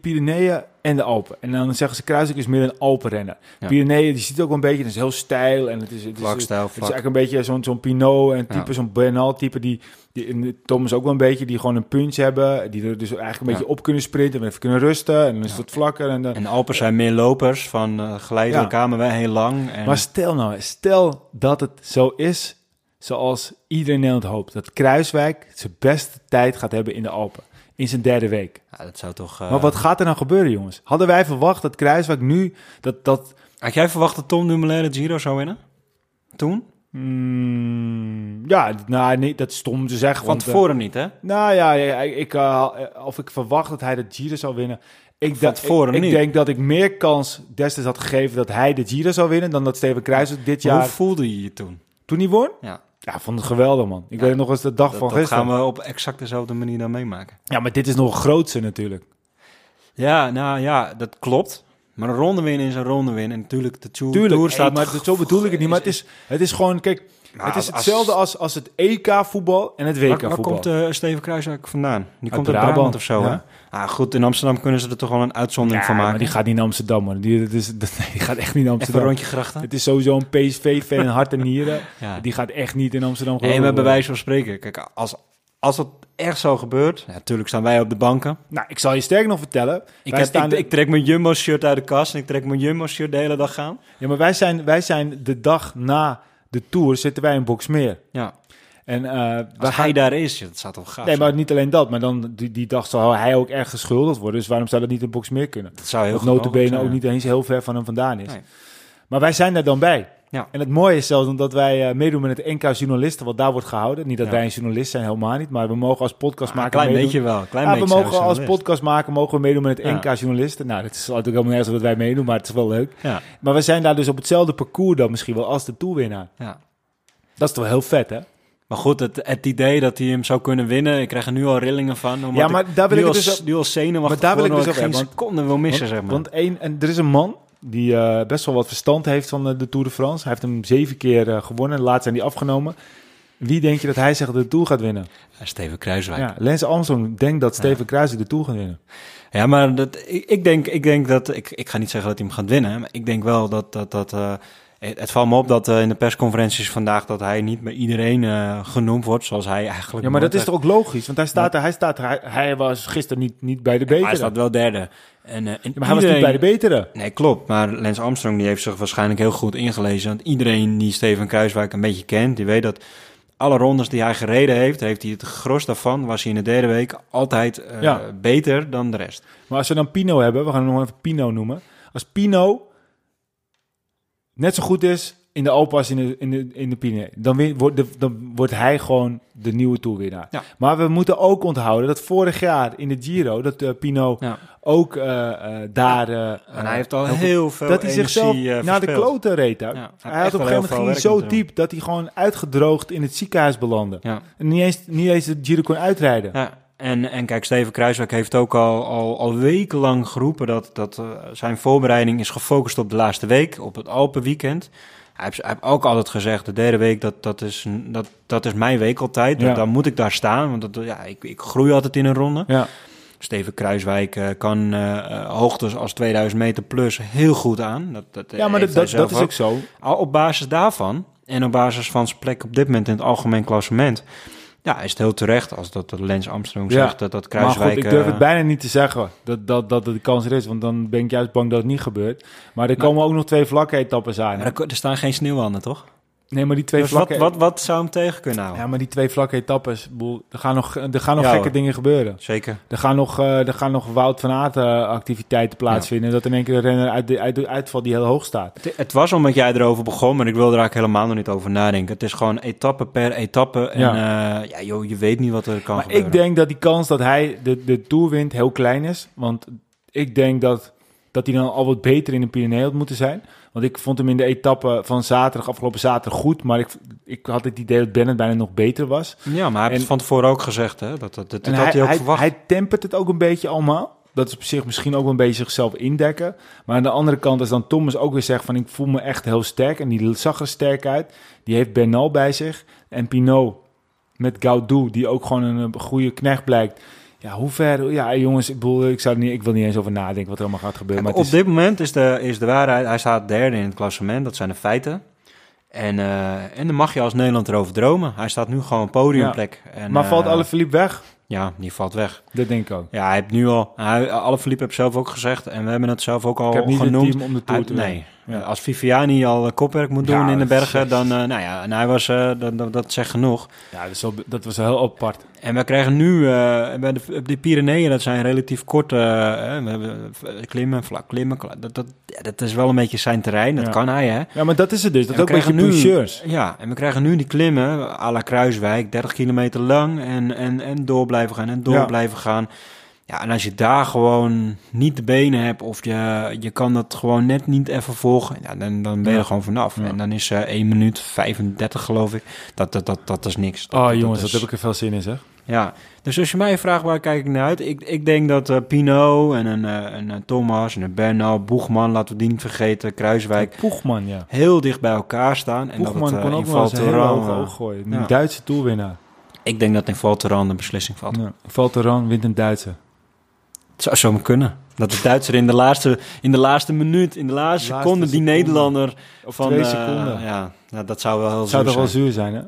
Pyreneeën en de Alpen. En dan zeggen ze, Kruiswijk is meer een Alpenrenner. Ja. Pyreneeën, die ziet ook een beetje, dat is heel steil. En het is eigenlijk een beetje zo'n Pinot en type, zo'n Bernal type. Die Thomas ook wel een beetje, die gewoon een punch hebben. Die er dus eigenlijk een beetje op kunnen sprinten en even kunnen rusten. En dan is het wat vlakker. En de Alpen zijn meer lopers, van geleidelijk kamen wij heel lang. En... Maar stel dat het zo is, zoals iedereen in Nederland hoopt, dat Kruiswijk zijn beste tijd gaat hebben in de Alpen. In zijn derde week. Ja, dat zou toch... Maar wat gaat er nou gebeuren, jongens? Hadden wij verwacht dat Kruiswijk nu... Had jij verwacht dat Tom Dumoulin de Giro zou winnen? Toen? Nee, dat is stom te zeggen. Van tevoren niet, hè? Nou ja, of ik verwacht dat hij de Giro zou winnen... Ik denk dat ik meer kans destijds had gegeven dat hij de Giro zou winnen dan dat Steven Kruiswijk dit jaar... Hoe voelde je je toen? Toen hij won? Ja. Ja, vond het geweldig, man. Ik weet nog eens de dag van gisteren. Dat gaan we op exact dezelfde manier dan meemaken. Ja, maar dit is nog grootste natuurlijk. Ja, nou ja, dat klopt. Maar een ronde winnen is een ronde winnen. En natuurlijk, de Tour staat... Maar zo bedoel ik het niet. Maar het is gewoon... Kijk, nou, het is hetzelfde als het EK-voetbal en het WK-voetbal. Waar komt Steven Kruiswijk vandaan? Die komt uit Brabant of zo, ja. Hè? Ah, goed, in Amsterdam kunnen ze er toch wel een uitzondering van maken. Maar die gaat niet naar Amsterdam, man. Die gaat echt niet naar Amsterdam. Even een rondje grachten. Het is sowieso een PSV-fan in hart en nieren. Ja. Die gaat echt niet in Amsterdam. Nee, maar bij wijze van spreken. Kijk, als dat echt zo gebeurt... Natuurlijk staan wij op de banken. Nou, ik zal je sterk nog vertellen. Ik trek mijn Jumbo-shirt uit de kast en ik trek mijn Jumbo-shirt de hele dag aan. Ja, maar wij zijn de dag na... de Tour zitten wij in Boxmeer. Ja. En als hij daar is, dat staat toch gaaf. Nee, maar niet alleen dat. Maar dan die dag zal hij ook erg geschuldigd worden. Dus waarom zou dat niet in Boxmeer kunnen? Dat zou heel goed. Notabene ook niet eens heel ver van hem vandaan is. Nee. Maar wij zijn daar dan bij. Ja. En het mooie is zelfs omdat wij meedoen met het NK Journalisten, wat daar wordt gehouden. Niet dat wij een journalist zijn, helemaal niet. Maar we mogen als podcastmaker meedoen. Klein beetje wel. We mogen als podcastmaker meedoen met het NK Journalisten. Nou, dat is natuurlijk helemaal nergens dat wij meedoen, maar het is wel leuk. Ja. Maar we zijn daar dus op hetzelfde parcours dan misschien wel als de toerwinnaar. Ja. Dat is toch wel heel vet, hè? Maar goed, het idee dat hij hem zou kunnen winnen, ik krijg er nu al rillingen van. Omdat ja, maar daar wil ik dus nu al zenuwachtig voor, omdat ik geen seconde wil missen, zeg maar. Want er is een man die best wel wat verstand heeft van de Tour de France. Hij heeft hem 7 keer gewonnen, laatst zijn die afgenomen. Wie denk je dat hij zegt dat de Tour gaat winnen? Steven Kruiswijk. Ja, Lance Armstrong denkt dat Steven Kruiswijk de Tour gaat winnen. Ja, maar ik ga niet zeggen dat hij hem gaat winnen, maar ik denk wel dat het valt me op dat in de persconferenties vandaag dat hij niet bij iedereen genoemd wordt, zoals hij eigenlijk... Ja, maar dat is toch ook logisch? Want hij was gisteren niet bij de betere. Hij staat wel derde. Maar hij was niet bij de betere. Nee, klopt. Maar Lance Armstrong die heeft zich waarschijnlijk heel goed ingelezen. Want iedereen die Steven Kruiswijk een beetje kent, die weet dat alle rondes die hij gereden heeft, heeft hij het gros daarvan, was hij in de derde week altijd beter dan de rest. Maar als we dan Pinot hebben, we gaan hem nog even Pinot noemen. Als Pinot net zo goed is in de Alpen als in de Pinot, dan wordt hij gewoon de nieuwe toerwinnaar. Ja. Maar we moeten ook onthouden dat vorig jaar in de Giro, dat Pinot ook daar... en hij heeft al heel veel dat energie verspild. Dat hij zichzelf naar de kloten reed. Ja, hij had op een gegeven moment zo diep dat hij gewoon uitgedroogd in het ziekenhuis belandde. Ja. En niet eens de Giro kon uitrijden. Ja. En kijk, Steven Kruiswijk heeft ook al wekenlang geroepen dat zijn voorbereiding is gefocust op de laatste week, op het Alpenweekend. Hij heeft ook altijd gezegd, de derde week, dat is mijn week altijd. Ja. Dan moet ik daar staan, want ik groei altijd in een ronde. Ja. Steven Kruiswijk kan hoogtes als 2000 meter plus heel goed aan. Dat is ook zo. Op basis daarvan en op basis van zijn plek op dit moment in het algemeen klassement... Ja, is het heel terecht als dat Lance Armstrong zegt dat Kruiswijk... Maar goed, ik durf het bijna niet te zeggen dat de kans er is. Want dan ben ik juist bang dat het niet gebeurt. Maar er komen ook nog 2 vlakke etappes aan. Maar er staan geen sneeuwwanden, toch? Nee, maar die 2 vlakke... Wat zou hem tegen kunnen houden? Ja, maar die 2 vlakke etappes... Er gaan nog gekke dingen gebeuren. Zeker. Er gaan nog Wout van Aert activiteiten plaatsvinden. Ja. Dat in één keer de renner uit de uitval die heel hoog staat. Het was omdat jij erover begon, maar ik wil er eigenlijk helemaal nog niet over nadenken. Het is gewoon etappe per etappe. En je weet niet wat er kan gebeuren. Maar ik denk dat die kans dat hij de Tour wint heel klein is. Want ik denk dat hij dan al wat beter in de Pyreneeën had moeten zijn. Want ik vond hem in de etappe van afgelopen zaterdag goed. Maar ik had het idee dat Bennett bijna nog beter was. Ja, maar hij heeft het van tevoren ook gezegd. Hè? Dat had hij ook verwacht. Hij tempert het ook een beetje allemaal. Dat is op zich misschien ook een beetje zichzelf indekken. Maar aan de andere kant is dan Thomas ook weer zegt van... ik voel me echt heel sterk. En die zag er sterk uit. Die heeft Bernal bij zich. En Pinot met Gaudu, die ook gewoon een goede knecht blijkt... Ja, hoe ver... Ja, jongens, ik wil niet eens over nadenken wat er allemaal gaat gebeuren. Kijk, maar op dit moment is de waarheid... Hij staat derde in het klassement, dat zijn de feiten. En dan mag je als Nederland erover dromen. Hij staat nu gewoon podiumplek. Ja. En, maar valt Alaphilippe weg? Ja, die valt weg. Dat denk ik ook. Ja, hij heeft nu al... Alaphilippe heeft zelf ook gezegd... En we hebben het zelf ook al genoemd. Ik heb niet het team om de Tour te winnen. Nee. Ja. Als Viviani al kopwerk moet doen in de bergen... dan, en hij was... dat zegt genoeg. Ja, dat was heel apart. En we krijgen nu... bij de Pyreneeën, dat zijn relatief korte... we hebben klimmen, vlak klimmen. Dat is wel een beetje zijn terrein. Dat kan hij, hè? Ja, maar dat is het dus. Dat en ook een beetje pusheurs. Ja, en we krijgen nu die klimmen... à la Kruiswijk, 30 kilometer lang... en door blijven gaan en door blijven gaan... Ja, en als je daar gewoon niet de benen hebt... of je kan dat gewoon net niet even volgen... Ja, dan ben je er gewoon vanaf. Ja. En dan is 1 minuut 35, geloof ik. Dat is niks. Jongens, dat heb ik er veel zin in, zeg. Ja, dus als je mij vraagt waar kijk ik naar uit... Ik denk dat Pinot en een Thomas en een Bernal... Boegman, laten we die niet vergeten, Kruiswijk... Boegman, ja. Heel dicht bij elkaar staan. En Boegman kon ook wel eens heel hoog gooien. Een Duitse toerwinnaar. Ik denk dat in Valteran de beslissing valt. Ja. Valteran wint een Duitse. Het zou zomaar kunnen. Dat de Duitser in de laatste minuut, in de laatste seconde, die Nederlander... Op van 2 seconden. Ja, dat zou wel heel zuur zijn. Zou toch wel zuur zijn, hè?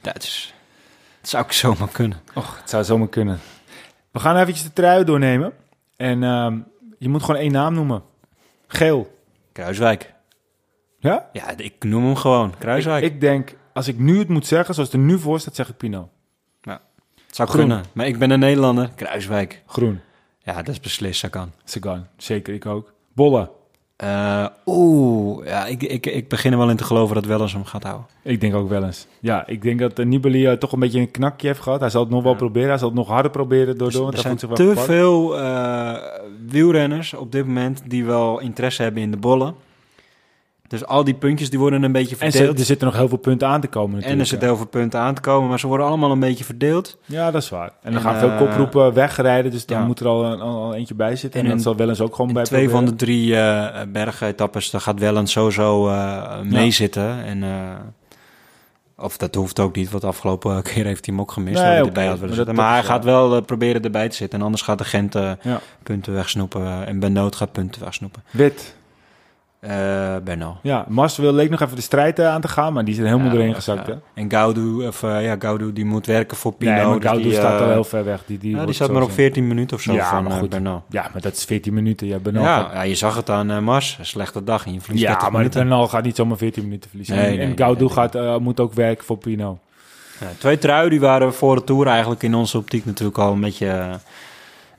Duitsers. Dat zou ik zomaar kunnen. Och, het zou zomaar kunnen. We gaan eventjes de trui doornemen. En je moet gewoon 1 naam noemen. Geel. Kruiswijk. Ja? Ja, ik noem hem gewoon. Kruiswijk. Ik denk... Als ik nu het moet zeggen, zoals het er nu voor staat, zeg ik Pinot. Ja, het zou groen kunnen. Maar ik ben een Nederlander. Kruiswijk. Groen. Ja, dat is beslist. Sagan. Zeker, ik ook. Bolle. Ik begin er wel in te geloven dat Wellens hem gaat houden. Ik denk ook Wellens. Ja, ik denk dat Nibali toch een beetje een knakje heeft gehad. Hij zal het nog wel proberen. Hij zal het nog harder proberen. Er zijn te veel wielrenners op dit moment die wel interesse hebben in de bollen. Dus al die puntjes die worden een beetje verdeeld. En er zitten nog heel veel punten aan te komen natuurlijk. En er zitten heel veel punten aan te komen, maar ze worden allemaal een beetje verdeeld. Ja, dat is waar. En dan gaan veel koproepen wegrijden, dus dan moet er al eentje bij zitten. En dat zal Wellens ook gewoon bij proberen. Twee van de drie bergetappes, daar gaat Wellens sowieso meezitten. Of dat hoeft ook niet, want de afgelopen keer heeft hij hem ook gemist. Nee, maar hij gaat wel proberen erbij te zitten. En anders gaat de Gent punten wegsnoepen. En Benoot gaat punten wegsnoepen. Wit. Bernal. Ja, Mas leek nog even de strijd aan te gaan, maar die is er helemaal doorheen gezakt. Ja. Hè? En Gaudu die moet werken voor Pinot. Nee, Gaudu dus staat al heel ver weg. Die staat maar op 14 minuten of zo van Bernal. Ja, maar dat is 14 minuten. Ja, Bernal je zag het aan Mas. Slechte dag. En je verliest 30 minuten. Bernal gaat niet zomaar 14 minuten verliezen. En Gaudu moet ook werken voor Pinot. Ja, twee trui die waren voor de Tour eigenlijk in onze optiek natuurlijk al een beetje...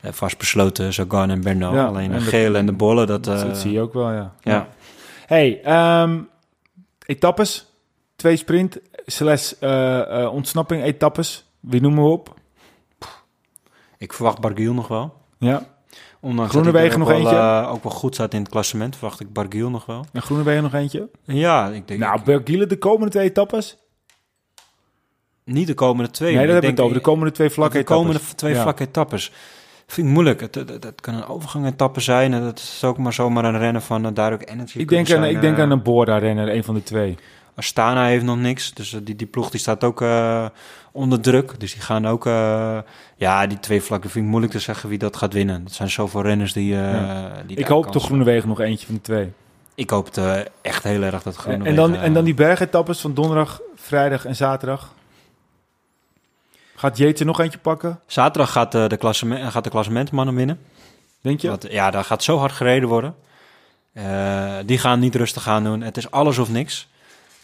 vastbesloten, Sagan en Bernal. Ja, alleen de geel en de bollen. Dat zie je ook wel, ja. Hey, etappes. 2 sprint / ontsnapping etappes. Wie noemen we op? Ik verwacht Barguil nog wel. Ja. Ondanks Groenewegen nog eentje. Ook wel goed staat in het klassement, verwacht ik Barguil nog wel. En Groenewegen nog eentje? Ja, ik denk... Nou, Barguil de komende 2 etappes... Niet de komende 2. Nee, dat hebben we het over. De komende 2 vlakke etappes. De komende 2 vlakke etappes. Vind ik moeilijk. Dat kan een overgang-etappe zijn. Dat is ook maar zomaar een rennen van Direct Energy. Ik denk aan een Bora-renner, een van de 2. Astana heeft nog niks. Dus die ploeg die staat ook onder druk. Dus die gaan ook... die 2 vlakken vind ik moeilijk te zeggen wie dat gaat winnen. Dat zijn zoveel renners die... die ik hoop toch Groenewegen nog eentje van de 2. Ik hoop echt heel erg dat Groenewegen... En dan die bergetappes van donderdag, vrijdag en zaterdag... Gaat Yates nog eentje pakken? Zaterdag gaat de klassementmannen winnen. Denk je? Daar gaat zo hard gereden worden. Die gaan niet rustig aan doen. Het is alles of niks.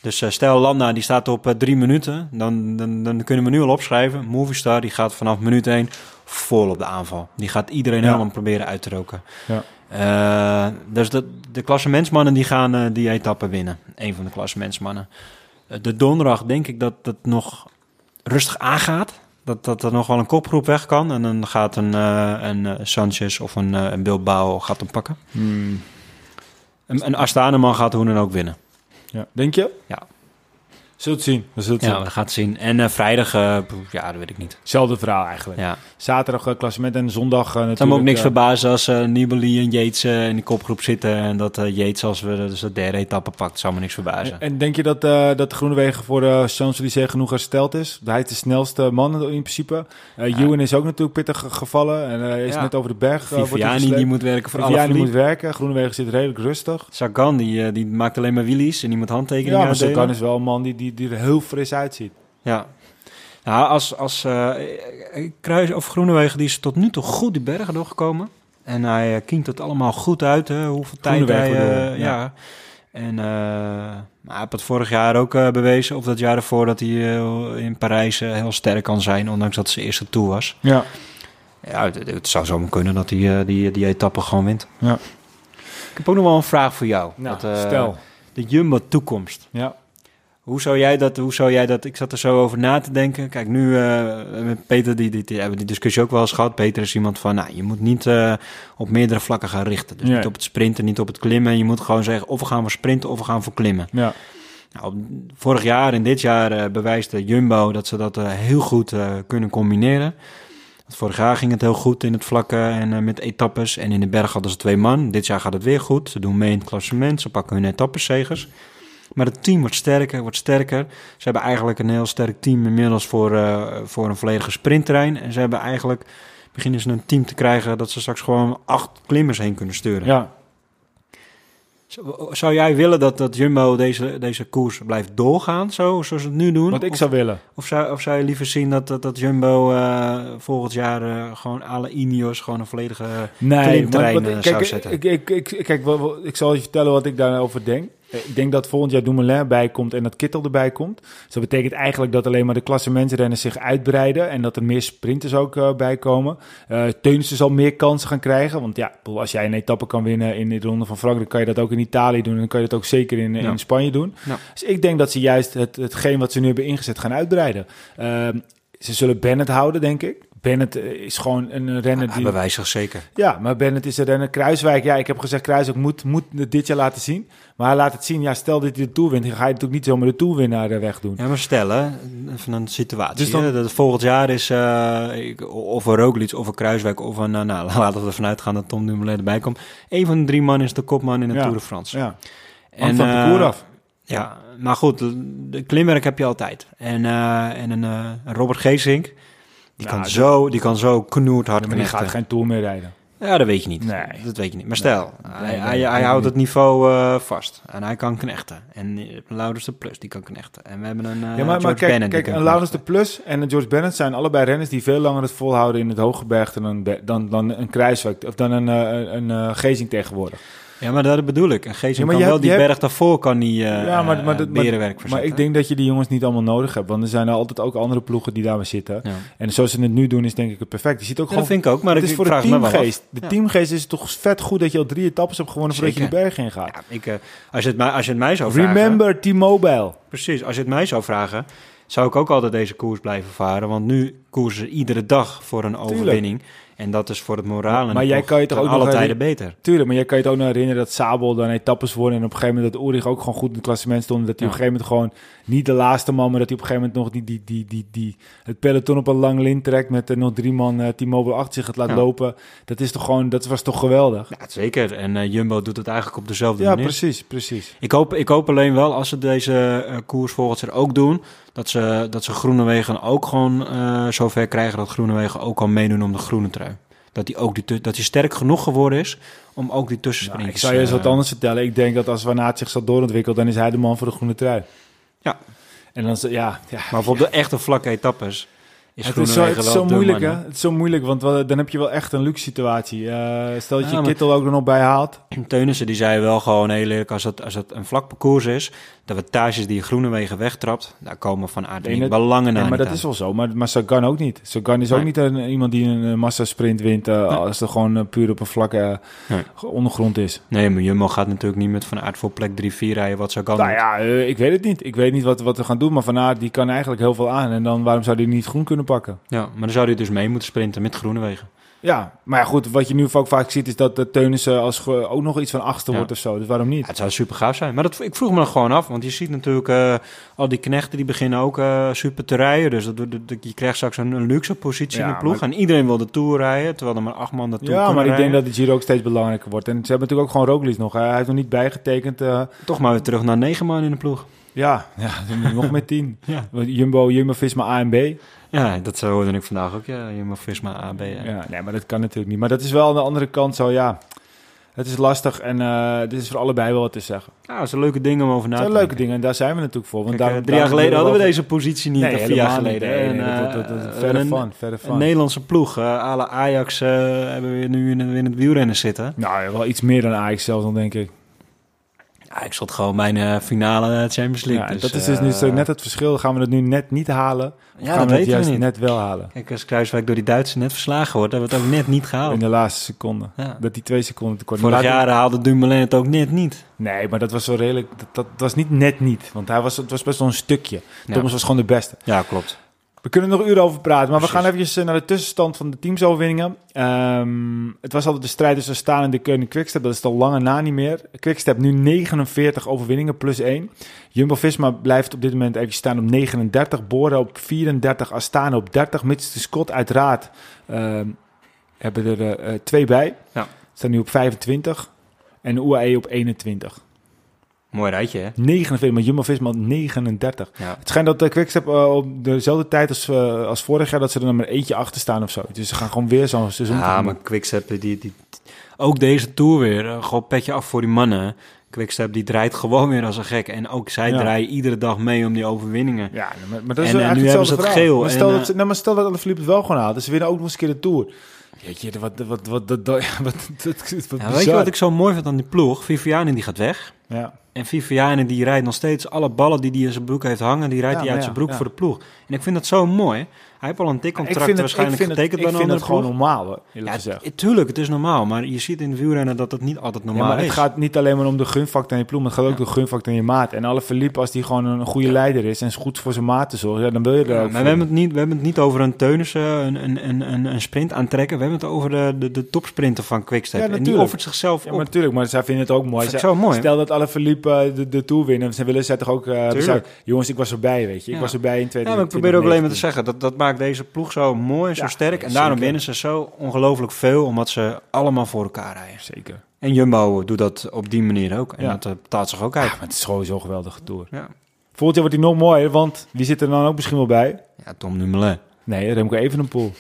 Dus stel Landa, die staat op 3 minuten. Dan kunnen we nu al opschrijven. Movistar, die gaat vanaf minuut 1 vol op de aanval. Die gaat iedereen helemaal proberen uit te roken. Ja. Dus de klassementsmannen die gaan die etappe winnen. Eén van de klassementsmannen. De donderdag denk ik dat dat nog... rustig aangaat, dat er nog wel een kopgroep weg kan. En dan gaat een Sanchez of een Bilbao gaat hem pakken. Een Astana-man gaat hoe dan ook winnen. Ja. Denk je? Ja. Zult het zien. We gaan het zien. En vrijdag, dat weet ik niet. Hetzelfde verhaal eigenlijk. Ja. Zaterdag klassement en zondag natuurlijk. Het zou me ook niks verbazen als Nibali en Yates in de kopgroep zitten. En dat Yates als we de derde etappe pakt, zou me niks verbazen. En denk je dat Groenewegen voor Champs-Élysées genoeg hersteld is? Hij is de snelste man in principe. Ewan is ook natuurlijk pittig gevallen. En hij is net over de berg. Viviani die moet werken voor Alaphilippe. Groenewegen zit redelijk rustig. Sagan die maakt alleen maar wheelies en die moet handtekeningen aandelen. Ja, Sagan is wel een man die er heel fris uitziet. Ja. Nou, als Kruis of Groenewegen, die is tot nu toe goed die bergen doorgekomen. En hij kienkt het allemaal goed uit, hè, hoeveel tijd hij... En hij heeft het vorig jaar ook bewezen, of dat jaar ervoor, dat hij in Parijs heel sterk kan zijn, ondanks dat zijn eerste Tour was. Ja. Ja, het zou zomaar kunnen dat hij die etappe gewoon wint. Ja. Ik heb ook nog wel een vraag voor jou. Nou, stel. De Jumbo-toekomst. Ja. Hoe zou jij dat? Ik zat er zo over na te denken. Kijk, nu met Peter, die hebben die discussie ook wel eens gehad. Peter is iemand van, je moet niet op meerdere vlakken gaan richten. Dus niet op het sprinten, niet op het klimmen. Je moet gewoon zeggen, of we gaan voor sprinten, of we gaan voor klimmen. Ja. Nou, vorig jaar en dit jaar bewijst de Jumbo dat ze dat heel goed kunnen combineren. Want vorig jaar ging het heel goed in het vlakken en met etappes. En in de berg hadden ze 2 man. Dit jaar gaat het weer goed. Ze doen mee in het klassement. Ze pakken hun etappeszegers. Maar het team wordt sterker. Ze hebben eigenlijk een heel sterk team inmiddels voor een volledige sprintterrein. En ze hebben eigenlijk, beginnen ze een team te krijgen dat ze straks gewoon 8 klimmers heen kunnen sturen. Ja. Zou jij willen dat Jumbo deze koers blijft doorgaan, zoals ze het nu doen? Wat ik zou willen. Of zou je liever zien dat Jumbo volgend jaar gewoon à la Ineos gewoon een volledige klimterrein zou zetten? Kijk, ik zal je vertellen wat ik daarover denk. Ik denk dat volgend jaar Dumoulin bijkomt en dat Kittel erbij komt. Dus dat betekent eigenlijk dat alleen maar de klassementsrenners zich uitbreiden en dat er meer sprinters ook bij komen. Teunissen zal meer kansen gaan krijgen, want ja, als jij een etappe kan winnen in de Ronde van Frankrijk, kan je dat ook in Italië doen en dan kan je dat ook zeker in Spanje doen. Ja. Dus ik denk dat ze juist hetgeen wat ze nu hebben ingezet gaan uitbreiden. Ze zullen Bennett houden, denk ik. Bennett is gewoon een renner die... Bewijzig zeker. Ja, maar Bennett is een renner. Kruiswijk, ja, ik heb gezegd, Kruiswijk moet dit jaar laten zien. Maar hij laat het zien, ja, stel dat hij de Tour wint, dan ga je natuurlijk niet zomaar de Tourwinnaar wegdoen. Ja, maar stel, hè, van een situatie. Dus dan, dat volgend jaar is of een Roglic, of een Kruiswijk, of een... laten we ervan uitgaan dat Tom Dumoulin erbij komt. Eén van de drie man is de kopman in de Tour de France. Ja, en van het parcours af. Ja, maar goed, de klimwerk heb je altijd. En een Robert Geesink... Die kan zo knoerd hard knechten. Die gaat geen Tour meer rijden. Ja, dat weet je niet. Nee. Dat weet je niet. Maar stel, hij houdt het niveau vast. En hij kan knechten. En Laurens de Plus, die kan knechten. En we hebben een Bennett. Kijk, een Laurens de Plus en een George Bennett zijn allebei renners die veel langer het volhouden in het hooggebergte dan een Kruiswijk of dan een Geesink tegenwoordig. Ja, maar dat bedoel ik. En Geesink kan wel die berg daarvoor berenwerk verzetten. Maar ik denk dat je die jongens niet allemaal nodig hebt. Want er zijn er altijd ook andere ploegen die daarbij zitten. Ja. En zoals ze het nu doen is denk ik het perfect. Je ziet ook gewoon, dat vind ik ook, maar het is voor de teamgeest. De teamgeest is het toch vet goed dat je al 3 etappes hebt gewonnen voordat je de berg in gaat. Ja, als je het mij zou vragen... Remember T-Mobile. Precies, als je het mij zou vragen... zou ik ook altijd deze koers blijven varen. Want nu koersen iedere dag voor een overwinning... En dat is voor het moraal en alle tijden beter. Tuurlijk, maar jij kan je het ook nog herinneren dat Sabel dan etappes won... en op een gegeven moment dat Ulrich ook gewoon goed in het klassement stond... dat hij op een gegeven moment gewoon niet de laatste man... maar dat hij op een gegeven moment nog het peloton op een lang lint trekt... met nog 3 man T-Mobile achter zich gaat laten lopen. Dat was toch geweldig? Ja, zeker. En Jumbo doet het eigenlijk op dezelfde manier. Ja, precies. Ik hoop alleen wel, als ze deze koers volgens er ook doen... Dat ze Groenewegen ook gewoon zover krijgen... dat Groenewegen ook kan meedoen om de groene trui. Dat hij sterk genoeg geworden is om ook die tussensprints... Nou, ik zou je eens wat anders vertellen. Ik denk dat als Van Aert zich zal doorontwikkelen... dan is hij de man voor de groene trui. Ja. En dan, maar voor de echte vlakke etappes... Het is zo moeilijk, want dan heb je wel echt een luxe situatie. Stel dat je Kittel ook er nog bij haalt. Teunissen die zei wel gewoon heel eerlijk, als het een vlak parcours is, de wattages die Groenewegen wegtrapt, daar komen Van Aert niet belangen aan. Maar dat is wel zo, maar Sagan ook niet. Sagan is ook niet iemand die een massasprint wint als het gewoon puur op een vlakke ondergrond is. Nee, maar Jumbo gaat natuurlijk niet met Van Aert voor plek 3-4 rijden wat Sagan doet. Ik weet het niet. Ik weet niet wat we gaan doen, maar Van Aert die kan eigenlijk heel veel aan. En dan waarom zou hij niet groen kunnen pakken. Ja, maar dan zou hij dus mee moeten sprinten met Groenewegen. Ja, maar goed, wat je nu ook vaak ziet is dat de Teunissen als ook nog iets van achter wordt of zo. Dus waarom niet? Ja, het zou super gaaf zijn. Maar ik vroeg me nog gewoon af, want je ziet natuurlijk al die knechten die beginnen ook super te rijden. Dus je krijgt straks een luxe positie in de ploeg. En iedereen wil de Tour rijden, terwijl er maar 8 man de Tour kunnen rijden. Ja, maar ik denk dat de Giro ook steeds belangrijker wordt. En ze hebben natuurlijk ook gewoon Roglic nog. Hij heeft nog niet bijgetekend. Toch maar weer terug naar 9 man in de ploeg. Ja, nog met 10. Ja. Jumbo, Visma, A en B. Ja, dat hoorde ik vandaag ook. Ja, Jumbo, Visma, A, B. Ja, nee, maar dat kan natuurlijk niet. Maar dat is wel aan de andere kant zo, ja. Het is lastig en dit is voor allebei wel wat te zeggen. Ja, dat zijn leuke dingen om over na te denken. Leuke dingen en daar zijn we natuurlijk voor. Want kijk, 3 jaar geleden hadden we deze positie niet. Nee, 4 jaar geleden. Verre van. Een Nederlandse ploeg, à la Ajax, hebben we nu in het wielrennen zitten. Nou, wel iets meer dan Ajax zelf dan, denk ik. Ja, ik zat gewoon mijn finale Champions League. Ja, dus, dat is dus nu zo net het verschil. Gaan we het nu net niet halen? Ja, dat weten we niet. Net wel halen. Kijk, als Kruiswijk door die Duitsers net verslagen wordt, hebben we het ook net niet gehaald. In de laatste seconde. Ja. Dat die 2 seconden tekort. Vorig jaar haalde Dumoulin het ook net niet. Nee, maar dat was wel redelijk. Dat was niet net niet. Want het was best wel een stukje. Ja. Thomas was gewoon de beste. Ja, klopt. We kunnen er nog uren over praten, maar we gaan even naar de tussenstand van de teamsoverwinningen. Het was altijd de strijd tussen Astana en de Keuning Quickstep. Dat is het al lange na niet meer. Quickstep nu 49 overwinningen plus 1. Jumbo-Visma blijft op dit moment even staan op 39. Bora op 34, Astana op 30. Mits de Scott uiteraard hebben er 2 bij. Ja. Staan nu op 25 en UAE op 21. Mooi rijtje, hè? 49, maar Jumbo-Visma 39. Ja. Het schijnt dat de Quickstep op dezelfde tijd als vorig jaar... dat ze er maar 1 achter staan of zo. Dus ze gaan gewoon weer zo'n seizoen. Ja, maar Quickstep, die ook deze Tour weer... gewoon petje af voor die mannen. Quickstep, die draait gewoon weer als een gek. En ook zij draaien iedere dag mee om die overwinningen. Ja, maar dat is en nu hebben ze het geel. Maar stel dat Alaphilippe het wel gewoon haalt. Dus ze winnen ook nog eens een keer de Tour. Jeetje, weet je wat ik zo mooi vind aan die ploeg? Viviani, die gaat weg. Ja. En Viviani die rijdt nog steeds alle ballen die hij in zijn broek heeft hangen, die rijdt hij uit zijn broek voor de ploeg. En ik vind dat zo mooi. Hij heeft al een dik contract waarschijnlijk getekend bij een andere ploeg. Ik vind het gewoon normaal, eerlijk gezegd. Tuurlijk, het is normaal. Maar je ziet in de wielrennen dat het niet altijd normaal is. Het gaat niet alleen maar om de gunfactor aan je ploeg, maar het gaat ook om de gunfactor aan je maat. En Alaphilippe, als die gewoon een goede leider is en is goed voor zijn maat te zorgen, dan wil je daar ook voor. We hebben het niet over een Teunissen, een sprint aantrekken. We hebben het over de topsprinter van Quickstep. En die offert zichzelf op. Natuurlijk, maar zij vinden het ook mooi. Stel dat Alaphilippe de Tour winnen. Ze willen zij toch ook... Jongens, ik was erbij, weet je. Ik was erbij in 2019. Ja, maar ik probeer ook alleen maar te zeggen. Dat maakt deze ploeg zo mooi en zo sterk. En daarom winnen ze zo ongelooflijk veel, omdat ze allemaal voor elkaar rijden. Zeker. En Jumbo doet dat op die manier ook. En dat betaalt zich ook uit. Ja, maar het is gewoon zo'n geweldige Tour. Ja. Volgend jaar wordt hij nog mooier, want wie zit er dan ook misschien wel bij? Ja, Tom Dumoulin. Nee, Remco Evenepoel.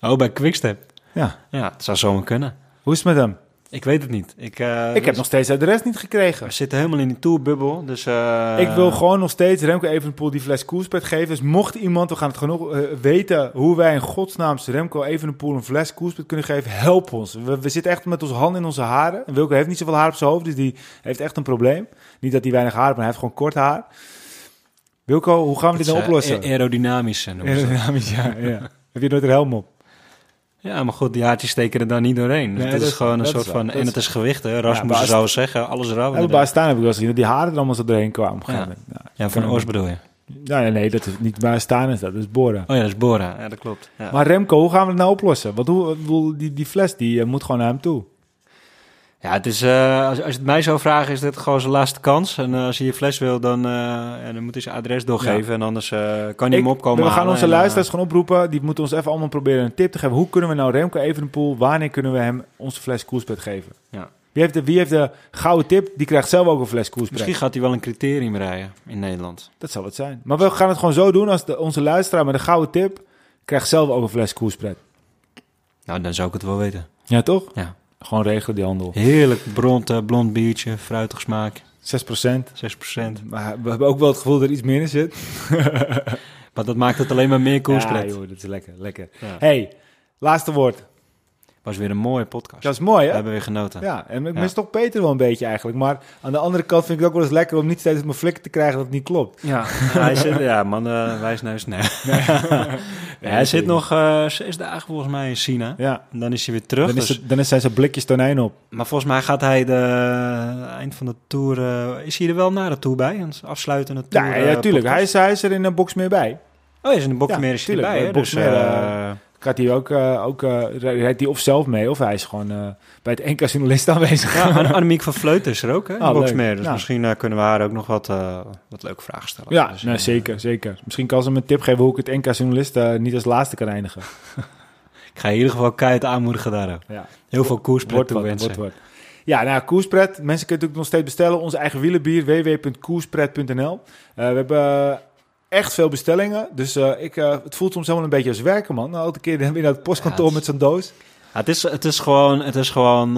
Oh, bij Quickstep. Ja. Ja, het zou zomaar kunnen. Hoe is het met hem? Ik weet het niet. Ik heb nog steeds het adres niet gekregen. We zitten helemaal in die tourbubbel. Dus, ik wil gewoon nog steeds Remco Evenepoel die fles koerspet geven. Dus mocht iemand, we gaan het genoeg weten hoe wij in godsnaam Remco Evenepoel een fles koerspet kunnen geven. Help ons. We zitten echt met onze handen in onze haren. En Wilco heeft niet zoveel haar op zijn hoofd, dus die heeft echt een probleem. Niet dat hij weinig haar heeft, maar hij heeft gewoon kort haar. Wilco, hoe gaan we dit nou oplossen? Aerodynamisch. Aerodynamisch, ja. Heb je nooit een helm op? Ja, maar goed, die haartjes steken er dan niet doorheen. Nee, dat is gewoon een soort van... En het is gewicht, hè. Rasmussen zou zeggen, alles rauw. En bij Astana heb ik wel eens gezien dat die haren er allemaal zo doorheen kwamen. Ja, van Oors bedoel je? Nee, dat is niet bij Astana, dat is Bora. Oh ja, dat is Bora. Ja, dat klopt. Ja. Maar Remco, hoe gaan we het nou oplossen? Want die fles, die moet gewoon naar hem toe. Ja, het is, als je het mij zou vragen, is dit gewoon zijn laatste kans. En als hij je fles wil, dan moet hij zijn adres doorgeven. Ja. En anders kan hij hem opkomen. We gaan onze luisteraars gewoon oproepen. Die moeten ons even allemaal proberen een tip te geven. Hoe kunnen we nou Remco Evenepoel, wanneer kunnen we hem onze fles koerspet geven? Ja. Wie heeft de gouden tip, die krijgt zelf ook een fles koerspet. Misschien gaat hij wel een criterium rijden in Nederland. Dat zal het zijn. Maar we gaan het gewoon zo doen. Als onze luisteraar met de gouden tip krijgt zelf ook een fles koerspet. Nou, dan zou ik het wel weten. Ja, toch? Ja. Gewoon regelen die handel. Heerlijk blond biertje, fruitig smaak. 6%. Maar we hebben ook wel het gevoel dat er iets meer in zit. Maar dat maakt het alleen maar meer koerspret. Ja, joh, dat is lekker. Ja. Hey, laatste woord. Was weer een mooie podcast. Dat is mooi, hè? We hebben weer genoten. Ja, en ik mis toch Peter wel een beetje eigenlijk. Maar aan de andere kant vind ik het ook wel eens lekker om niet steeds op mijn flikken te krijgen dat het niet klopt. Ja, hij zit... Ja, man, wijsneus, nee. Hij zit nog 6 dagen volgens mij in China. Ja. En dan is hij weer terug. Dan zijn zijn blikjes tonijn op. Maar volgens mij gaat hij eind van de Tour... is hij er wel naar de Tour bij? Een afsluitende Tour? Ja, tuurlijk. Hij is er in een box meer bij. Oh, hij is in een box meer bij, hè? Dus... Gaat hij ook rijdt hij of zelf mee, of hij is gewoon bij het NK journalist aanwezig. Ja, Annemiek van Vleuten is er ook, hè? Boxmeer. Dus misschien kunnen we haar ook nog wat leuke vragen stellen. Ja, dus, zeker. Misschien kan ze me een tip geven hoe ik het NK journalist niet als laatste kan eindigen. Ik ga in ieder geval keihard aanmoedigen daar ook. Ja. Heel veel koerspret toe wensen. Ja, nou, koerspret. Mensen kunnen natuurlijk nog steeds bestellen. Onze eigen wielenbier, www.koerspret.nl. We hebben... echt veel bestellingen. Dus het voelt soms helemaal een beetje als werken, man. Elke keer weer naar het postkantoor met zo'n doos. Ja, het is gewoon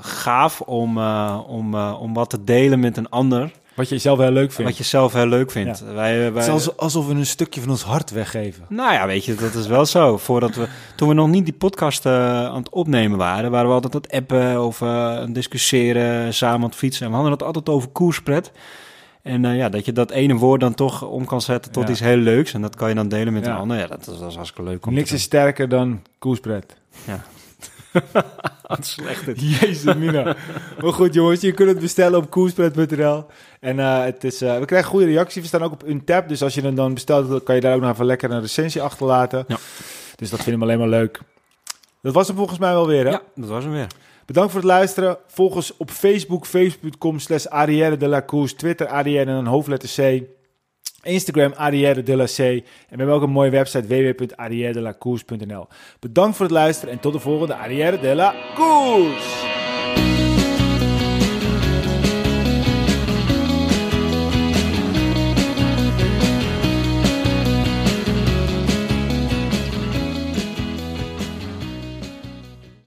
gaaf om wat te delen met een ander. Wat je zelf heel leuk vindt. Ja. Het is alsof we een stukje van ons hart weggeven. Nou ja, weet je, dat is wel zo. Toen we nog niet die podcast aan het opnemen waren... waren we altijd aan het appen of discussiëren, samen aan het fietsen. En we hadden het altijd over koerspret. En dat je dat ene woord dan toch om kan zetten tot iets heel leuks. En dat kan je dan delen met een ander. Ja, dat is hartstikke leuk. Niks is sterker dan koerspret. Ja. Wat slecht het. Jezus, Mina. Maar goed, jongens, je kunt het bestellen op koerspret.nl. En we krijgen goede reacties. We staan ook op Untappd. Dus als je hem dan bestelt, kan je daar ook nog even lekker een recensie achterlaten. Ja. Dus dat vinden we alleen maar leuk. Dat was hem volgens mij wel weer, hè? Ja, dat was hem weer. Bedankt voor het luisteren. Volg ons op Facebook, facebook.com/Arrière de la Koers. Twitter, Arrière en een hoofdletter C. Instagram, Arrière de la C. En we hebben ook een mooie website, www.arrièredelacours.nl. Bedankt voor het luisteren en tot de volgende Arrière de la Koers.